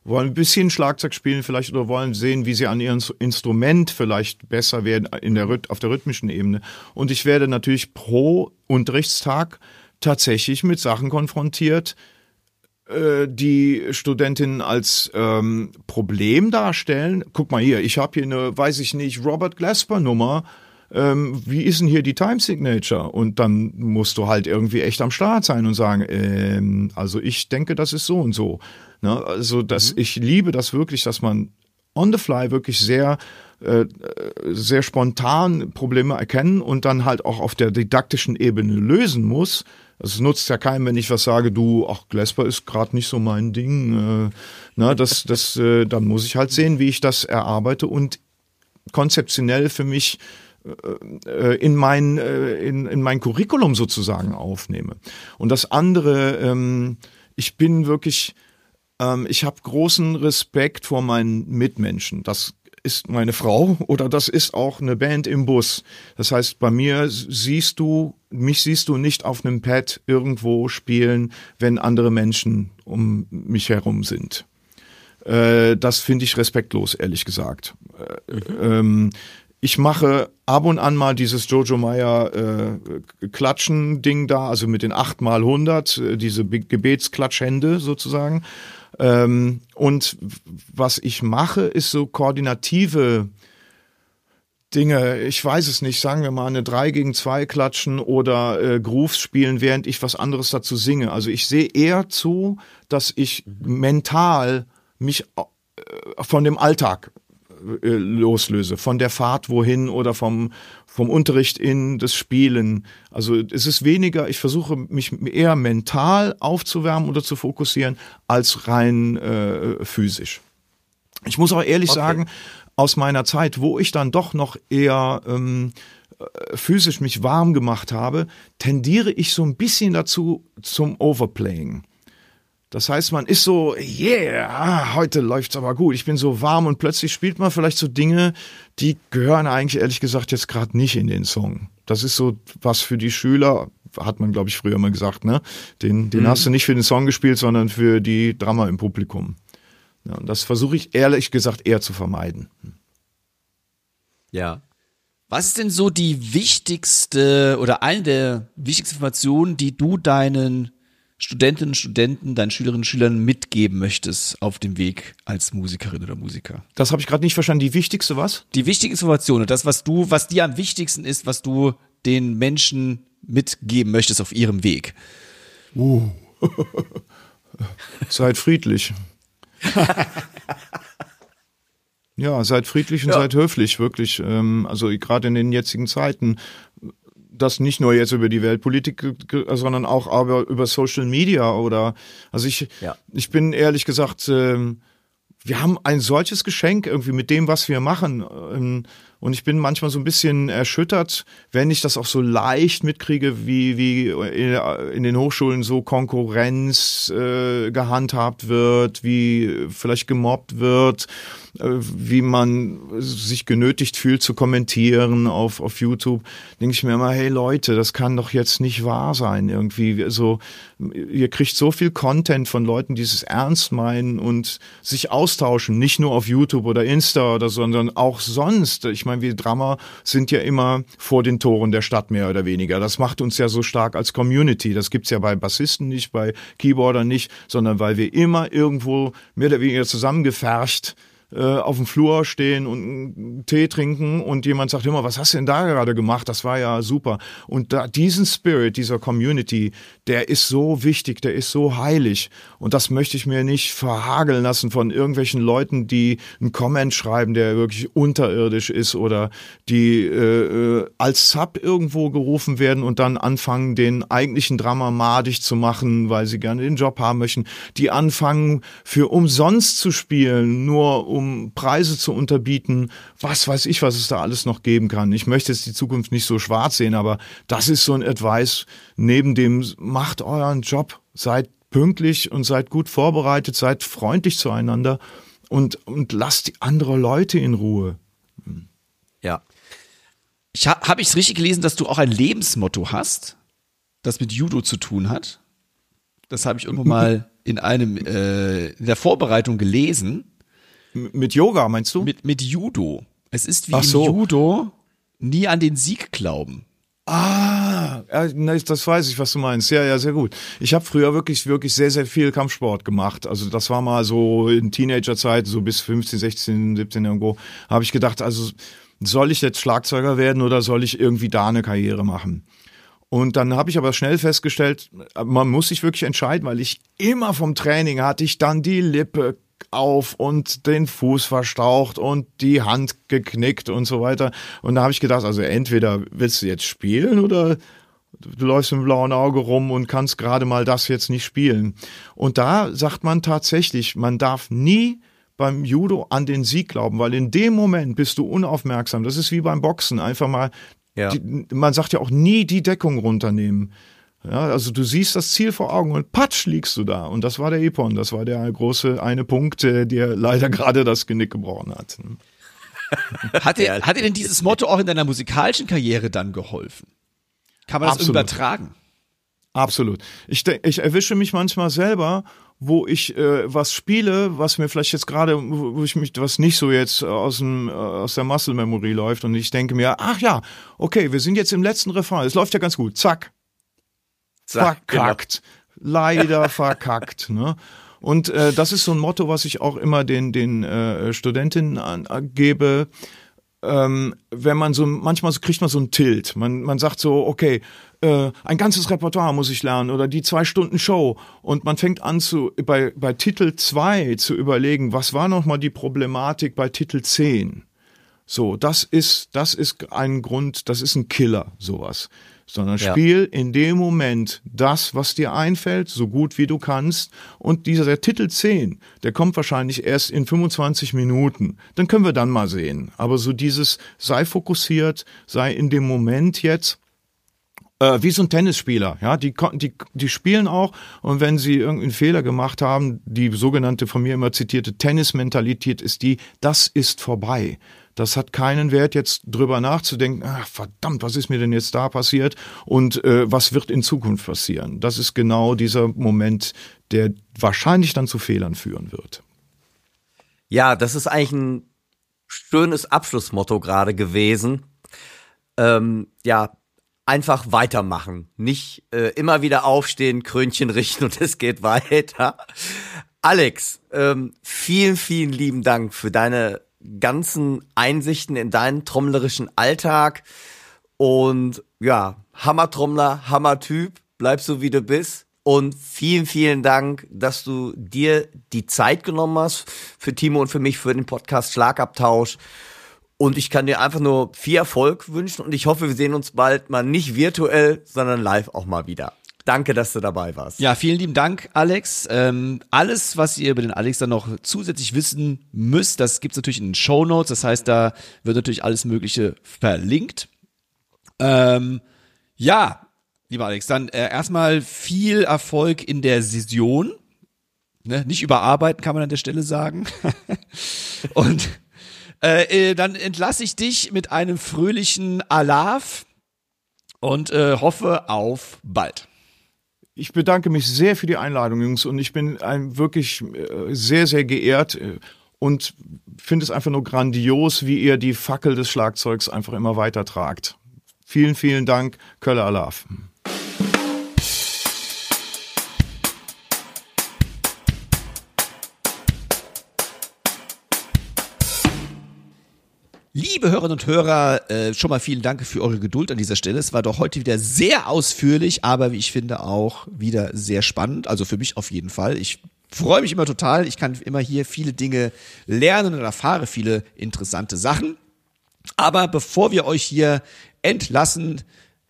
wollen ein bisschen Schlagzeug spielen vielleicht oder wollen sehen, wie sie an ihrem Instrument vielleicht besser werden auf der rhythmischen Ebene. Und ich werde natürlich pro Unterrichtstag tatsächlich mit Sachen konfrontiert, die Studentinnen als Problem darstellen. Guck mal hier, ich habe hier eine, weiß ich nicht, Robert Glasper-Nummer. Wie ist denn hier die Time Signature? Und dann musst du halt irgendwie echt am Start sein und sagen, also ich denke, das ist so und so. Ne? Also ich liebe das wirklich, dass man on the fly wirklich sehr, sehr spontan Probleme erkennen und dann halt auch auf der didaktischen Ebene lösen muss. Es nutzt ja keinem, wenn ich was sage, Glasper ist gerade nicht so mein Ding. Dann muss ich halt sehen, wie ich das erarbeite und konzeptionell für mich in mein Curriculum sozusagen aufnehme. Und das andere, ich habe großen Respekt vor meinen Mitmenschen. Das ist meine Frau oder das ist auch eine Band im Bus. Das heißt, bei mir siehst du nicht auf einem Pad irgendwo spielen, wenn andere Menschen um mich herum sind. Das finde ich respektlos, ehrlich gesagt. Ich mache ab und an mal dieses Jojo Meyer Klatschen-Ding da, also mit den 8x100, diese Gebetsklatschhände sozusagen. Und was ich mache, ist so koordinative Dinge. Ich weiß es nicht, sagen wir mal eine 3-2 klatschen oder Grooves spielen, während ich was anderes dazu singe. Also ich sehe eher zu, dass ich mental mich von dem Alltag loslöse, von der Fahrt wohin oder vom Unterricht in das Spielen. Also es ist weniger, ich versuche mich eher mental aufzuwärmen oder zu fokussieren, als rein physisch. Ich muss auch ehrlich sagen, aus meiner Zeit, wo ich dann doch noch eher physisch mich warm gemacht habe, tendiere ich so ein bisschen dazu zum Overplaying. Das heißt, man ist so, yeah, heute läuft's aber gut, ich bin so warm und plötzlich spielt man vielleicht so Dinge, die gehören eigentlich ehrlich gesagt jetzt gerade nicht in den Song. Das ist so was für die Schüler, hat man glaube ich früher mal gesagt, ne? Den hast du nicht für den Song gespielt, sondern für die Drama im Publikum. Ja, und das versuche ich ehrlich gesagt eher zu vermeiden. Ja. Was ist denn so die wichtigste oder eine der wichtigsten Informationen, die du deinen Studentinnen und Studenten, deinen Schülerinnen und Schülern mitgeben möchtest auf dem Weg als Musikerin oder Musiker? Das habe ich gerade nicht verstanden. Die wichtigste was? Die wichtige Information und das, was dir am wichtigsten ist, was du den Menschen mitgeben möchtest auf ihrem Weg. Seid friedlich. Ja, seid friedlich und seid höflich, wirklich. Also gerade in den jetzigen Zeiten. Das nicht nur jetzt über die Weltpolitik, sondern auch aber über Social Media oder, also ich bin ehrlich gesagt, wir haben ein solches Geschenk irgendwie mit dem, was wir machen, Und ich bin manchmal so ein bisschen erschüttert, wenn ich das auch so leicht mitkriege, wie in den Hochschulen so Konkurrenz gehandhabt wird, wie vielleicht gemobbt wird, wie man sich genötigt fühlt zu kommentieren auf YouTube. Denke ich mir immer, hey Leute, das kann doch jetzt nicht wahr sein irgendwie. Also, ihr kriegt so viel Content von Leuten, die es ernst meinen und sich austauschen, nicht nur auf YouTube oder Insta oder so, sondern auch sonst. Ich meine, wir Drummer sind ja immer vor den Toren der Stadt mehr oder weniger. Das macht uns ja so stark als Community. Das gibt's ja bei Bassisten nicht, bei Keyboardern nicht, sondern weil wir immer irgendwo mehr oder weniger zusammengefärscht auf dem Flur stehen und einen Tee trinken und jemand sagt immer, was hast du denn da gerade gemacht? Das war ja super. Und da, diesen Spirit dieser Community, der ist so wichtig, der ist so heilig. Und das möchte ich mir nicht verhageln lassen von irgendwelchen Leuten, die einen Comment schreiben, der wirklich unterirdisch ist oder die als Sub irgendwo gerufen werden und dann anfangen, den eigentlichen Drummer madig zu machen, weil sie gerne den Job haben möchten. Die anfangen, für umsonst zu spielen, nur um Preise zu unterbieten, was weiß ich, was es da alles noch geben kann. Ich möchte jetzt die Zukunft nicht so schwarz sehen, aber das ist so ein Advice neben dem, macht euren Job, seid pünktlich und seid gut vorbereitet, seid freundlich zueinander und lasst andere Leute in Ruhe. Ja. Habe ich es richtig gelesen, dass du auch ein Lebensmotto hast, das mit Judo zu tun hat? Das habe ich irgendwo mal in der Vorbereitung gelesen. Mit Yoga, meinst du? Mit Judo. Es ist wie im Judo, nie an den Sieg glauben. Ah, das weiß ich, was du meinst. Ja, sehr gut. Ich habe früher wirklich, wirklich sehr, sehr viel Kampfsport gemacht. Also das war mal so in Teenagerzeit, so bis 15, 16, 17 irgendwo, habe ich gedacht, also soll ich jetzt Schlagzeuger werden oder soll ich irgendwie da eine Karriere machen? Und dann habe ich aber schnell festgestellt, man muss sich wirklich entscheiden, weil ich immer vom Training hatte ich dann die Lippe auf und den Fuß verstaucht und die Hand geknickt und so weiter. Und da habe ich gedacht, also entweder willst du jetzt spielen oder du läufst mit dem blauen Auge rum und kannst gerade mal das jetzt nicht spielen. Und da sagt man tatsächlich, man darf nie beim Judo an den Sieg glauben, weil in dem Moment bist du unaufmerksam. Das ist wie beim Boxen, einfach mal, ja. Man sagt ja auch nie die Deckung runternehmen. Ja, also du siehst das Ziel vor Augen und patsch liegst du da. Und das war der Epon, das war der große eine Punkt, der leider gerade das Genick gebrochen hat. Hat dir denn dieses Motto auch in deiner musikalischen Karriere dann geholfen? Kann man das übertragen? Absolut. Ich erwische mich manchmal selber, wo ich was spiele, was mir vielleicht jetzt gerade, wo ich mich was nicht so jetzt aus der Muscle Memory läuft und ich denke mir, ach ja, okay, wir sind jetzt im letzten Refrain, es läuft ja ganz gut, zack. Verkackt. Genau. Leider verkackt. Ne? Und das ist so ein Motto, was ich auch immer den Studentinnen gebe. Wenn man so, manchmal kriegt man so einen Tilt. Man sagt so, okay, ein ganzes Repertoire muss ich lernen oder die 2-Stunden-Show. Und man fängt an bei Titel 2 zu überlegen, was war nochmal die Problematik bei Titel 10? So, das ist ein Grund, das ist ein Killer, sowas. Sondern spiel in dem Moment das, was dir einfällt, so gut wie du kannst. Und der Titel 10, der kommt wahrscheinlich erst in 25 Minuten. Dann können wir dann mal sehen. Aber so dieses, sei fokussiert, sei in dem Moment jetzt. Wie so ein Tennisspieler, ja, die spielen auch und wenn sie irgendeinen Fehler gemacht haben, die sogenannte von mir immer zitierte Tennismentalität ist die, das ist vorbei. Das hat keinen Wert, jetzt drüber nachzudenken, ach verdammt, was ist mir denn jetzt da passiert und was wird in Zukunft passieren? Das ist genau dieser Moment, der wahrscheinlich dann zu Fehlern führen wird. Ja, das ist eigentlich ein schönes Abschlussmotto gerade gewesen. Einfach weitermachen, nicht immer wieder aufstehen, Krönchen richten und es geht weiter. Alex, vielen, vielen lieben Dank für deine ganzen Einsichten in deinen trommlerischen Alltag und ja, Hammer-Trommler, Hammer-Typ, bleib so wie du bist und vielen, vielen Dank, dass du dir die Zeit genommen hast für Timo und für mich für den Podcast Schlagabtausch. Und ich kann dir einfach nur viel Erfolg wünschen und ich hoffe, wir sehen uns bald mal nicht virtuell, sondern live auch mal wieder. Danke, dass du dabei warst. Ja, vielen lieben Dank, Alex. Alles, was ihr über den Alex dann noch zusätzlich wissen müsst, das gibt's natürlich in den Shownotes. Das heißt, da wird natürlich alles Mögliche verlinkt. Ja, lieber Alex, dann erstmal viel Erfolg in der Session. Ne? Nicht überarbeiten, kann man an der Stelle sagen. Und dann entlasse ich dich mit einem fröhlichen Alaf und hoffe auf bald. Ich bedanke mich sehr für die Einladung, Jungs, und ich bin wirklich sehr, sehr geehrt und finde es einfach nur grandios, wie ihr die Fackel des Schlagzeugs einfach immer weitertragt. Vielen, vielen Dank, Kölle Alaf. Liebe Hörerinnen und Hörer, schon mal vielen Dank für eure Geduld an dieser Stelle. Es war doch heute wieder sehr ausführlich, aber wie ich finde auch wieder sehr spannend. Also für mich auf jeden Fall. Ich freue mich immer total. Ich kann immer hier viele Dinge lernen und erfahre viele interessante Sachen. Aber bevor wir euch hier entlassen,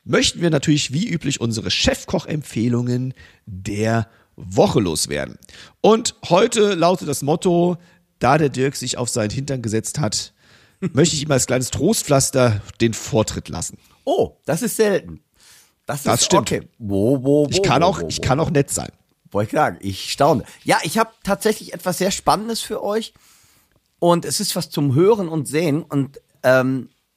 möchten wir natürlich wie üblich unsere Chefkoch-Empfehlungen der Woche loswerden. Und heute lautet das Motto, da der Dirk sich auf seinen Hintern gesetzt hat, möchte ich ihm als kleines Trostpflaster den Vortritt lassen. Oh, das ist selten. Das stimmt. Okay. Ich kann auch nett sein. Wollte ich sagen, ich staune. Ja, ich habe tatsächlich etwas sehr Spannendes für euch. Und es ist was zum Hören und Sehen. Und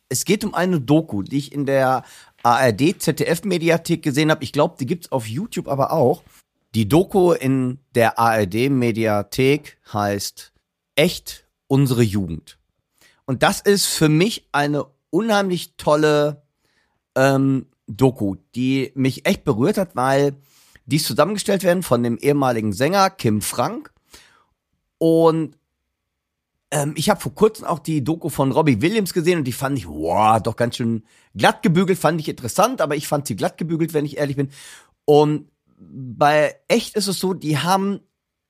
es geht um eine Doku, die ich in der ARD-ZDF-Mediathek gesehen habe. Ich glaube, die gibt es auf YouTube aber auch. Die Doku in der ARD-Mediathek heißt Echt unsere Jugend. Und das ist für mich eine unheimlich tolle Doku, die mich echt berührt hat, weil die ist zusammengestellt werden von dem ehemaligen Sänger Kim Frank. Und ich habe vor kurzem auch die Doku von Robbie Williams gesehen und die fand ich, wow, doch ganz schön glatt gebügelt, fand ich interessant, aber ich fand sie glatt gebügelt, wenn ich ehrlich bin. Und bei Echt ist es so, die haben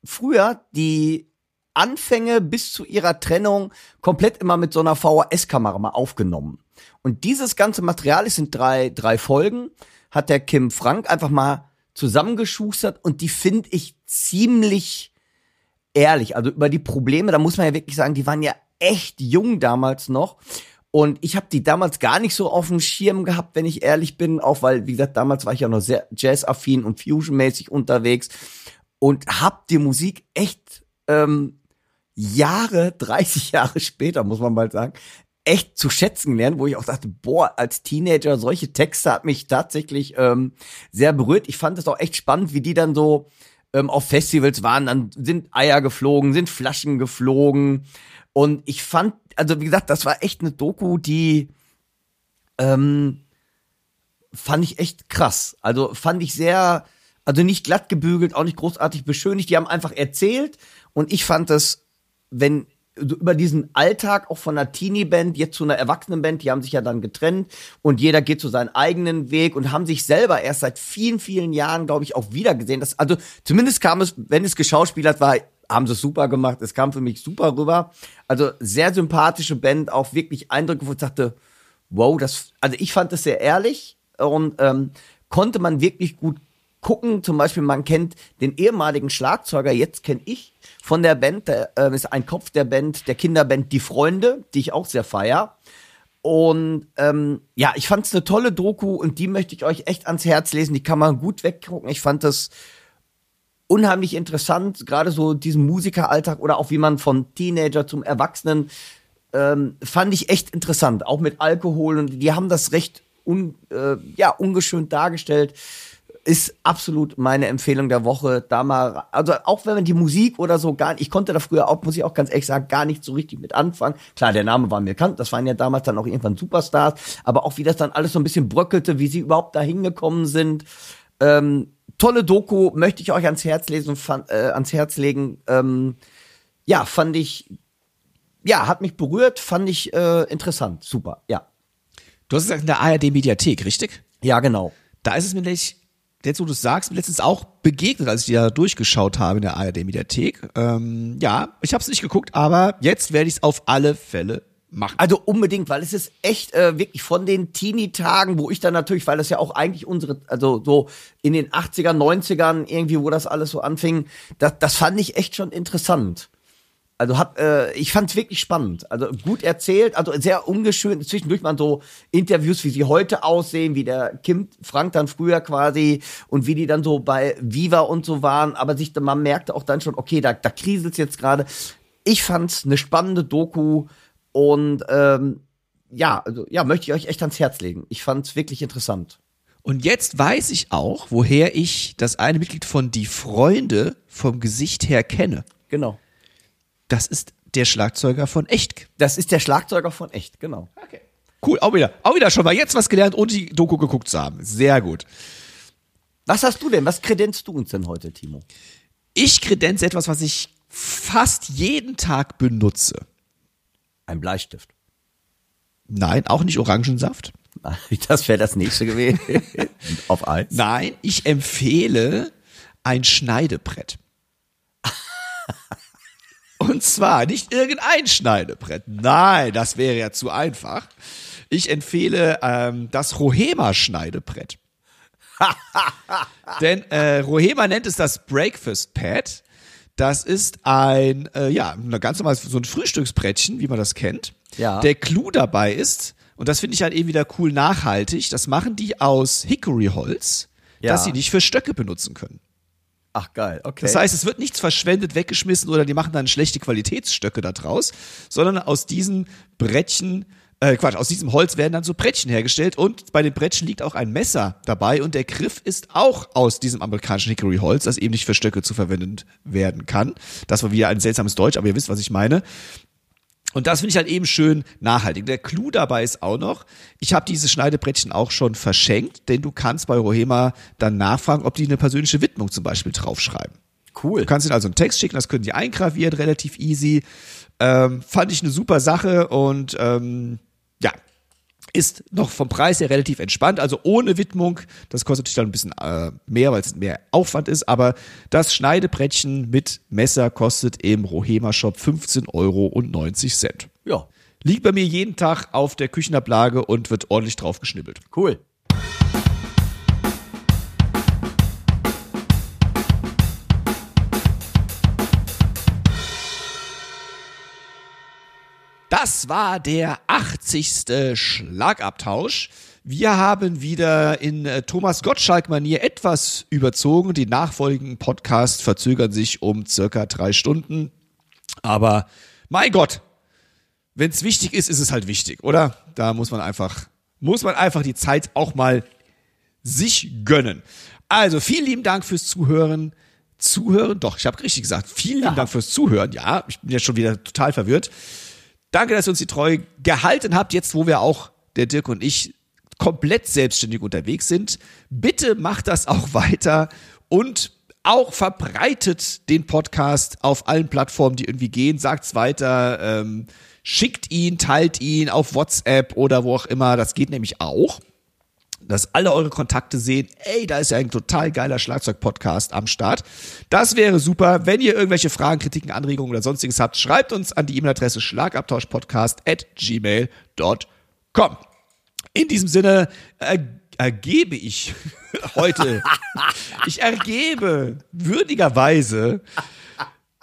früher die Anfänge bis zu ihrer Trennung komplett immer mit so einer VHS-Kamera mal aufgenommen. Und dieses ganze Material, es sind drei Folgen, hat der Kim Frank einfach mal zusammengeschustert und die finde ich ziemlich ehrlich. Also über die Probleme, da muss man ja wirklich sagen, die waren ja echt jung damals noch. Und ich habe die damals gar nicht so auf dem Schirm gehabt, wenn ich ehrlich bin. Auch weil, wie gesagt, damals war ich ja noch sehr jazzaffin und fusionmäßig unterwegs und hab die Musik echt 30 Jahre später, muss man mal sagen, echt zu schätzen lernen, wo ich auch dachte, boah, als Teenager, solche Texte hat mich tatsächlich sehr berührt. Ich fand es auch echt spannend, wie die dann so auf Festivals waren, dann sind Eier geflogen, sind Flaschen geflogen und ich fand, also wie gesagt, das war echt eine Doku, die fand ich echt krass. Also fand ich sehr, also nicht glatt gebügelt, auch nicht großartig beschönigt, die haben einfach erzählt. Und ich fand das, wenn so über diesen Alltag auch von einer Teenie-Band jetzt zu einer Erwachsenen-Band, die haben sich ja dann getrennt und jeder geht so seinen eigenen Weg und haben sich selber erst seit vielen, vielen Jahren, glaube ich, auch wiedergesehen. Das, also zumindest kam es, wenn es geschauspielert war, haben sie es super gemacht. Es kam für mich super rüber. Also sehr sympathische Band, auch wirklich Eindrücke, wo ich dachte, wow, das, also ich fand das sehr ehrlich und konnte man wirklich gut gucken, zum Beispiel, man kennt den ehemaligen Schlagzeuger, jetzt kenne ich von der Band, ist ein Kopf der Band, der Kinderband Die Freunde, die ich auch sehr feier. Und ja, ich fand es eine tolle Doku und die möchte ich euch echt ans Herz lesen, die kann man gut weggucken. Ich fand das unheimlich interessant, gerade so diesen Musikeralltag oder auch wie man von Teenager zum Erwachsenen, fand ich echt interessant, auch mit Alkohol und die haben das recht ungeschönt dargestellt. Ist absolut meine Empfehlung der Woche, da mal, also auch wenn man die Musik oder so gar nicht, ich konnte da früher auch, muss ich auch ganz ehrlich sagen, gar nicht so richtig mit anfangen. Klar, der Name war mir bekannt, das waren ja damals dann auch irgendwann Superstars, aber auch wie das dann alles so ein bisschen bröckelte, wie sie überhaupt da hingekommen sind. Tolle Doku, möchte ich euch ans Herz legen. Ja, fand ich, ja, hat mich berührt, fand ich interessant, super, ja. Du hast gesagt, in der ARD-Mediathek, richtig? Ja, genau. Da ist es mir nicht... Jetzt, wo du es sagst, mir letztens auch begegnet, als ich die da durchgeschaut habe in der ARD-Mediathek. Ja, ich habe es nicht geguckt, aber jetzt werde ich es auf alle Fälle machen. Also unbedingt, weil es ist echt wirklich von den Teenie-Tagen, wo ich dann natürlich, weil das ja auch eigentlich unsere, also so in den 80ern, 90ern irgendwie, wo das alles so anfing, das fand ich echt schon interessant. Also ich fand's wirklich spannend, also gut erzählt, also sehr ungeschönt, zwischendurch waren so Interviews, wie sie heute aussehen, wie der Kim Frank dann früher quasi und wie die dann so bei Viva und so waren, aber man merkte auch dann schon, okay, da kriselt's jetzt gerade. Ich fand's eine spannende Doku und möchte ich euch echt ans Herz legen. Ich fand's wirklich interessant. Und jetzt weiß ich auch, woher ich das eine Mitglied von Die Freunde vom Gesicht her kenne. Genau. Das ist der Schlagzeuger von Echt. Das ist der Schlagzeuger von Echt, genau. Okay. Cool, auch wieder schon mal jetzt was gelernt, ohne die Doku geguckt zu haben. Sehr gut. Was hast du denn? Was kredenzt du uns denn heute, Timo? Ich kredenze etwas, was ich fast jeden Tag benutze. Ein Bleistift. Nein, auch nicht Orangensaft. Das wäre das nächste gewesen. Auf Eis. Nein, ich empfehle ein Schneidebrett. Und zwar nicht irgendein Schneidebrett. Nein, das wäre ja zu einfach. Ich empfehle das Rohema-Schneidebrett. Denn Rohema nennt es das Breakfast Pad. Das ist ein ganz normales, so ein Frühstücksbrettchen, wie man das kennt. Ja. Der Clou dabei ist, und das finde ich halt eben wieder cool nachhaltig, das machen die aus Hickory-Holz, dass sie nicht für Stöcke benutzen können. Ach geil, okay. Das heißt, es wird nichts verschwendet, weggeschmissen oder die machen dann schlechte Qualitätsstöcke da draus, sondern aus diesem Brettchen, aus diesem Holz werden dann so Brettchen hergestellt und bei den Brettchen liegt auch ein Messer dabei und der Griff ist auch aus diesem amerikanischen Hickory-Holz, das eben nicht für Stöcke zu verwendet werden kann. Das war wieder ein seltsames Deutsch, aber ihr wisst, was ich meine. Und das finde ich halt eben schön nachhaltig. Der Clou dabei ist auch noch, ich habe diese Schneidebrettchen auch schon verschenkt, denn du kannst bei Rohema dann nachfragen, ob die eine persönliche Widmung zum Beispiel draufschreiben. Cool. Du kannst ihnen also einen Text schicken, das können die eingravieren, relativ easy. Fand ich eine super Sache und ist noch vom Preis her relativ entspannt, also ohne Widmung. Das kostet natürlich dann ein bisschen mehr, weil es mehr Aufwand ist, aber das Schneidebrettchen mit Messer kostet im Rohema-Shop 15,90 €. Ja. Liegt bei mir jeden Tag auf der Küchenablage und wird ordentlich drauf geschnibbelt. Cool. Das war der 80. Schlagabtausch. Wir haben wieder in Thomas Gottschalk-Manier etwas überzogen. Die nachfolgenden Podcasts verzögern sich um circa 3 Stunden. Aber mein Gott, wenn es wichtig ist, ist es halt wichtig, oder? Da muss man einfach die Zeit auch mal sich gönnen. Also vielen lieben Dank fürs Zuhören. Doch, ich habe richtig gesagt. Vielen lieben Dank fürs Zuhören. Ja, ich bin ja schon wieder total verwirrt. Danke, dass ihr uns die Treue gehalten habt, jetzt wo wir auch, der Dirk und ich, komplett selbstständig unterwegs sind. Bitte macht das auch weiter und auch verbreitet den Podcast auf allen Plattformen, die irgendwie gehen. Sagt's weiter, schickt ihn, teilt ihn auf WhatsApp oder wo auch immer. Das geht nämlich auch, dass alle eure Kontakte sehen, ey, da ist ja ein total geiler Schlagzeug-Podcast am Start. Das wäre super. Wenn ihr irgendwelche Fragen, Kritiken, Anregungen oder sonstiges habt, schreibt uns an die E-Mail-Adresse schlagabtauschpodcast@gmail.com. In diesem Sinne ergebe ich heute, würdigerweise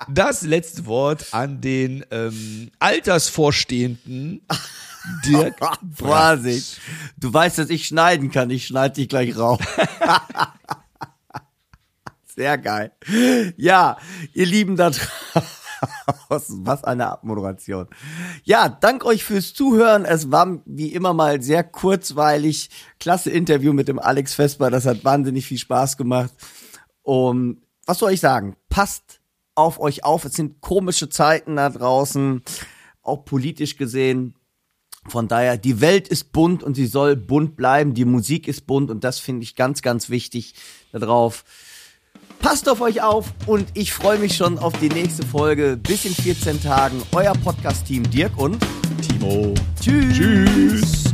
das letzte Wort an den Altersvorstehenden Dirk Vorsicht. Du weißt, dass ich schneiden kann. Ich schneide dich gleich rauf. Sehr geil. Ja, ihr Lieben da draußen, was eine Abmoderation. Ja, dank euch fürs Zuhören. Es war wie immer mal sehr kurzweilig. Klasse Interview mit dem Alex Vesper. Das hat wahnsinnig viel Spaß gemacht. Und was soll ich sagen? Passt auf euch auf. Es sind komische Zeiten da draußen, auch politisch gesehen. Von daher, die Welt ist bunt und sie soll bunt bleiben. Die Musik ist bunt und das finde ich ganz, ganz wichtig darauf. Passt auf euch auf und ich freue mich schon auf die nächste Folge. Bis in 14 Tagen. Euer Podcast-Team Dirk und Timo. Tschüss. Tschüss.